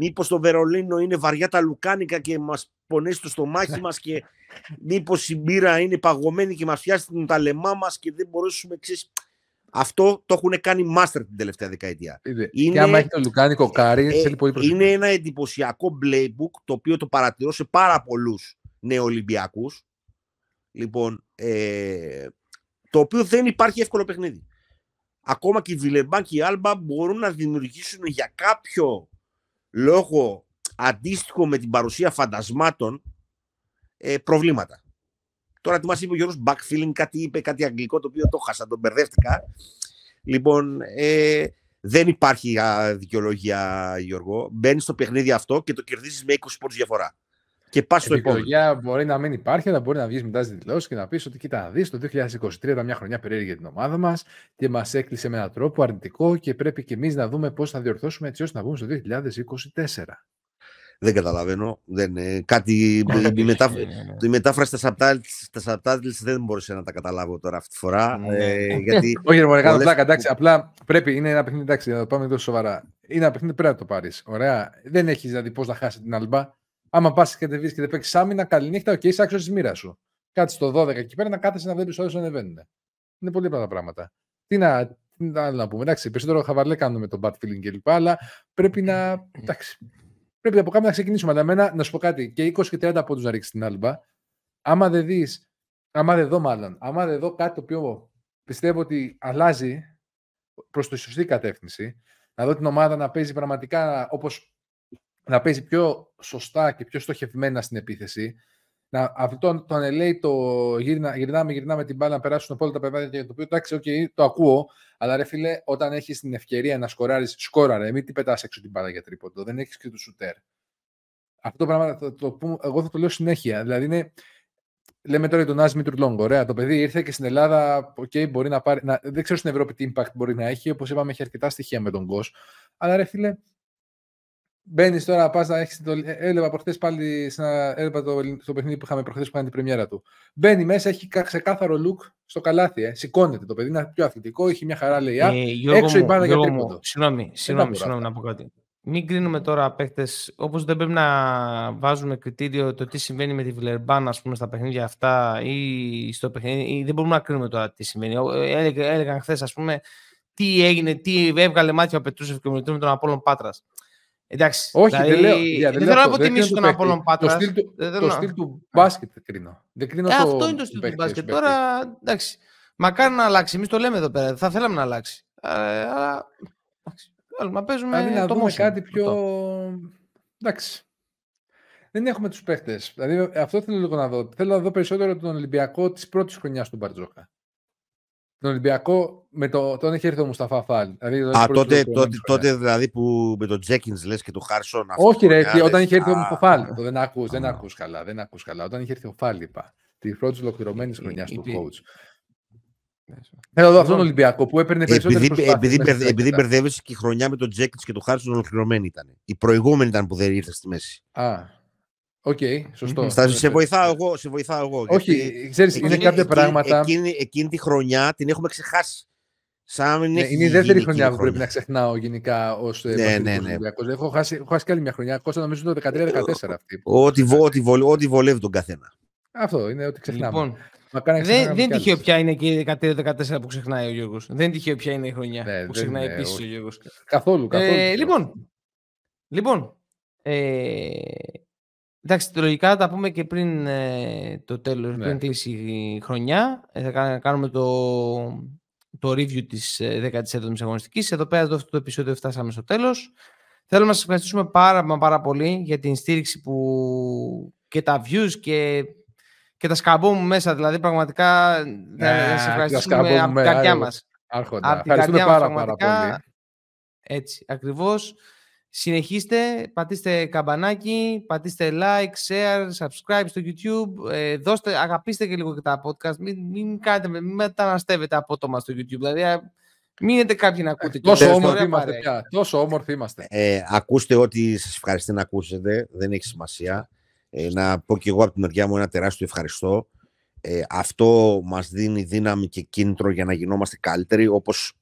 Μήπως το Βερολίνο είναι βαριά τα λουκάνικα και μας πονέσει το στομάχι μας και μήπως η μπύρα είναι παγωμένη και μας πιάσει την ταλαιμά μας και δεν μπορέσουμε Αυτό το έχουν κάνει μάστερ την τελευταία δεκαετία. Και άμα έχει το Λουκάνικο Κάρι, θέλει πολύ προσοχή. Είναι ένα εντυπωσιακό playbook το οποίο το παρατηρώ σε πάρα πολλούς νεοολυμπιακούς. Λοιπόν, το οποίο δεν υπάρχει εύκολο παιχνίδι. Ακόμα και η Βιλερμπάν και η Άλμπα μπορούν να δημιουργήσουν για κάποιο λόγο αντίστοιχο με την παρουσία φαντασμάτων προβλήματα. Τώρα τι μας είπε ο Γιώργος, backfilling, κάτι είπε, κάτι αγγλικό το οποίο το χάσα, τον μπερδεύτηκα. Λοιπόν, δεν υπάρχει δικαιολογία, Γιώργο. Μπαίνεις στο παιχνίδι αυτό και το κερδίζεις με 20 πόντους διαφορά. Και πας στο επόμενο. Η δικαιολογία μπορεί να μην υπάρχει, αλλά μπορεί να βγεις μετά στις δηλώσεις και να πεις ότι κοίτα να δεις, το 2023 ήταν μια χρονιά περίεργη για την ομάδα μας και μας έκλεισε με έναν τρόπο αρνητικό και πρέπει και εμείς να δούμε πώς θα διορθώσουμε έτσι ώστε να βγούμε στο 2024. Δεν καταλαβαίνω. Κάτι. Η μετάφραση στα subtitles δεν μπορούσα να τα καταλάβω τώρα αυτή τη φορά. Γιατί. Όχι, Ρεμονικά, εντάξει. Απλά πρέπει. Είναι ένα παιχνίδι, εντάξει, να το πάμε εδώ σοβαρά. Είναι ένα παιχνίδι, πρέπει να το πάρει. Ωραία. Δεν έχει δηλαδή πώ να χάσει την Αλμπά. Άμα πα και δεν βγει και δεν παίξει άμυνα, καληνύχτα, οκ, είσαι άξιο τη μοίρα σου. Κάτσε στο 12 εκεί πέρα να κάθεσαι να βλέπει όλου ανεβαίνουν. Είναι πολύ απλά τα πράγματα. Τι να πούμε. Εντάξει, περισσότερο χαβαλέ κάνουμε τον bad feeling κλπ. Αλλά πρέπει να. Πρέπει από κάπου να ξεκινήσουμε. Αλλά εμένα, να σου πω κάτι, και 20 και 30 πόντους να ρίξει την Άλμπα. Άμα δεν δω κάτι το οποίο πιστεύω ότι αλλάζει προς τη σωστή κατεύθυνση, να δω την ομάδα να παίζει πραγματικά όπως να παίζει πιο σωστά και πιο στοχευμένα στην επίθεση, να αυτό το ανελέει το γυρνάμε την μπάλα να περάσουν από όλα τα παιδιά για το οποίο εντάξει, okay, το ακούω, αλλά ρε φίλε, όταν έχεις την ευκαιρία να σκοράρεις, σκόραρε, μην την πετάς έξω την μπάλα για τρίποντο, δεν έχεις και το σουτέρ. Αυτό το πράγμα εγώ θα το λέω συνέχεια. Δηλαδή, λέμε τώρα για τον Άσμι Τουρλόγκο, ωραία, το παιδί ήρθε και στην Ελλάδα, okay, μπορεί να πάρει, δεν ξέρω στην Ευρώπη τι impact μπορεί να έχει, όπως είπαμε, έχει αρκετά στοιχεία με τον Γκος, αλλά ρε φίλε. Μπαίνεις τώρα, πας να έχεις. Έλαβα προχθές πάλι στο παιχνίδι που είχαμε προχθές που κάνει την πρεμιέρα του. Μπαίνει μέσα, έχει ξεκάθαρο look στο καλάθι. Σηκώνεται το παιδί, είναι πιο αθλητικό, έχει μια χαρά λέει. Έξω η μπάνα για τρίποντο. Συγγνώμη να πω κάτι. Μην κρίνουμε τώρα παίχτες, όπως δεν πρέπει να βάζουμε κριτήριο το τι συμβαίνει με τη Βιλερμπάν, ας πούμε, στα παιχνίδια αυτά ή στο παιχνίδι. Δεν μπορούμε να κρίνουμε τώρα τι συμβαίνει. Έλεγαν χθες, ας πούμε, τι έγινε, τι έβγαλε μάτια ο Πετρούσεφ και με τον Απόλλων Πάτρας. Εντάξει, όχι, δηλαδή, δεν θέλω να αποτιμήσω τον Απόλλων Πάτρας. Το στυλ του μπάσκετ κρίνω. Αυτό είναι το στυλ του μπάσκετ. Τώρα, εντάξει, μακάρι να αλλάξει. Εμείς το λέμε εδώ πέρα, θα θέλαμε να αλλάξει. Αλλά, να παίζουμε το μόσιμο. Κάτι πιο... Εντάξει. Δεν έχουμε τους παίχτες. Δηλαδή, αυτό θέλω λίγο να δω. Θέλω να δω περισσότερο τον Ολυμπιακό της πρώτης χρονιάς του Μπαρτζόκα. Τον Ολυμπιακό, με τον είχε έρθει ο Μουσταφά Φάλ. Δηλαδή, τότε δηλαδή που με τον Τζέκινς λες και τον Χάρσον. Όχι ρε, όταν είχε έρθει ο Μουσταφά Φάλ. Δεν ακούς καλά. Όταν είχε έρθει ο Φάλ, είπα. Τη πρώτη ολοκληρωμένη χρονιά του coach. Θέλω εδώ αυτόν τον Ολυμπιακό που έπαιρνε περισσότερες προσπάθειες. Επειδή μπερδεύεσαι και η χρονιά με τον Τζέκινς και τον Χάρσον ολοκληρωμένη ήταν. Η προηγούμενη ήταν που δεν ήρθε στη μέση. Οκ, σωστό. Σε βοηθάω εγώ. Όχι, ξέρεις, είναι κάποια πράγματα. Εκείνη τη χρονιά την έχουμε ξεχάσει. Είναι η δεύτερη χρονιά που πρέπει να ξεχνάω γενικά ως Ολυμπιακός. Έχω χάσει και άλλη μια χρονιά. Κώστα νομίζω το 13-14 αυτή. Ό,τι βολεύει τον καθένα. Αυτό είναι ό,τι ξεχνάμε. Δεν τυχαίο πια είναι και η 13-14 που ξεχνάει ο Γιώργος. Δεν τυχαίο πια είναι η χρονιά που ξεχνάει επίσης ο Γιώργος. Καθόλου. Λοιπόν. Εντάξει, λογικά θα τα πούμε και πριν το τέλος, πριν κλείσει η χρονιά. Θα κάνουμε το review της 17ης αγωνιστικής. Εδώ πέρα, αυτό το επεισόδιο φτάσαμε στο τέλος. Θέλω να σας ευχαριστήσουμε πάρα πολύ για την στήριξη που και τα views και τα σκαμπό μου μέσα. Δηλαδή, πραγματικά, να σας ευχαριστήσουμε από την καρδιά μας. Ευχαριστούμε πάρα πολύ. Έτσι, ακριβώς. Συνεχίστε, πατήστε καμπανάκι, πατήστε like, share, subscribe στο YouTube, αγαπήστε και λίγο και τα podcast, μην μεταναστεύετε απότομα στο YouTube, δηλαδή μείνετε κάποιοι να ακούτε. Τόσο όμορφοι είμαστε. Ακούστε ό,τι σας ευχαριστεί να ακούσετε, δεν έχει σημασία. Να πω και εγώ από τη μεριά μου ένα τεράστιο ευχαριστώ. Αυτό μας δίνει δύναμη και κίνητρο για να γινόμαστε καλύτεροι, όπως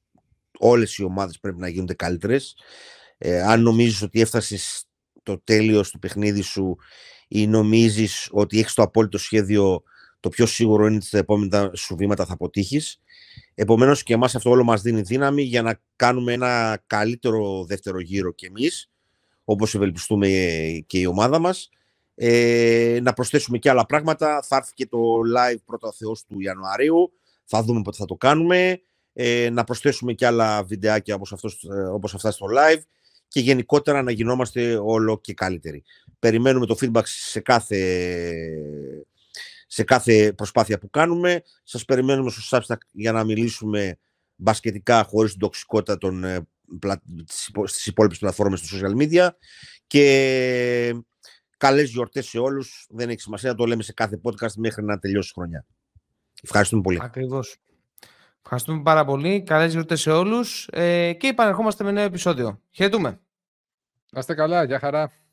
όλες οι ομάδες πρέπει να γίνονται καλύτερες. Αν νομίζεις ότι έφτασες το τέλειος του παιχνίδι σου ή νομίζεις ότι έχεις το απόλυτο σχέδιο, το πιο σίγουρο είναι ότι τα επόμενα σου βήματα θα αποτύχεις. Επομένως και εμάς αυτό όλο μας δίνει δύναμη για να κάνουμε ένα καλύτερο δεύτερο γύρο κι εμείς, όπως ευελπιστούμε και η ομάδα μας. Να προσθέσουμε και άλλα πράγματα. Θα έρθει και το live πρώτα Θεός του Ιανουαρίου. Θα δούμε πότε θα το κάνουμε. Να προσθέσουμε και άλλα βιντεάκια όπως αυτά στο live. Και γενικότερα να γινόμαστε όλο και καλύτεροι. Περιμένουμε το feedback σε κάθε προσπάθεια που κάνουμε. Σας περιμένουμε στο Substack για να μιλήσουμε μπασκετικά χωρίς την τοξικότητα στις υπόλοιπες πλατφόρμες του social media. Και καλές γιορτές σε όλους. Δεν έχει σημασία, το λέμε σε κάθε podcast μέχρι να τελειώσει η χρονιά. Ευχαριστούμε πολύ. Ακριβώς. Ευχαριστούμε πάρα πολύ. Καλές γιορτές σε όλους. Και επανερχόμαστε με νέο επεισόδιο. Χαιρετούμε. Να είστε καλά. Γεια χαρά.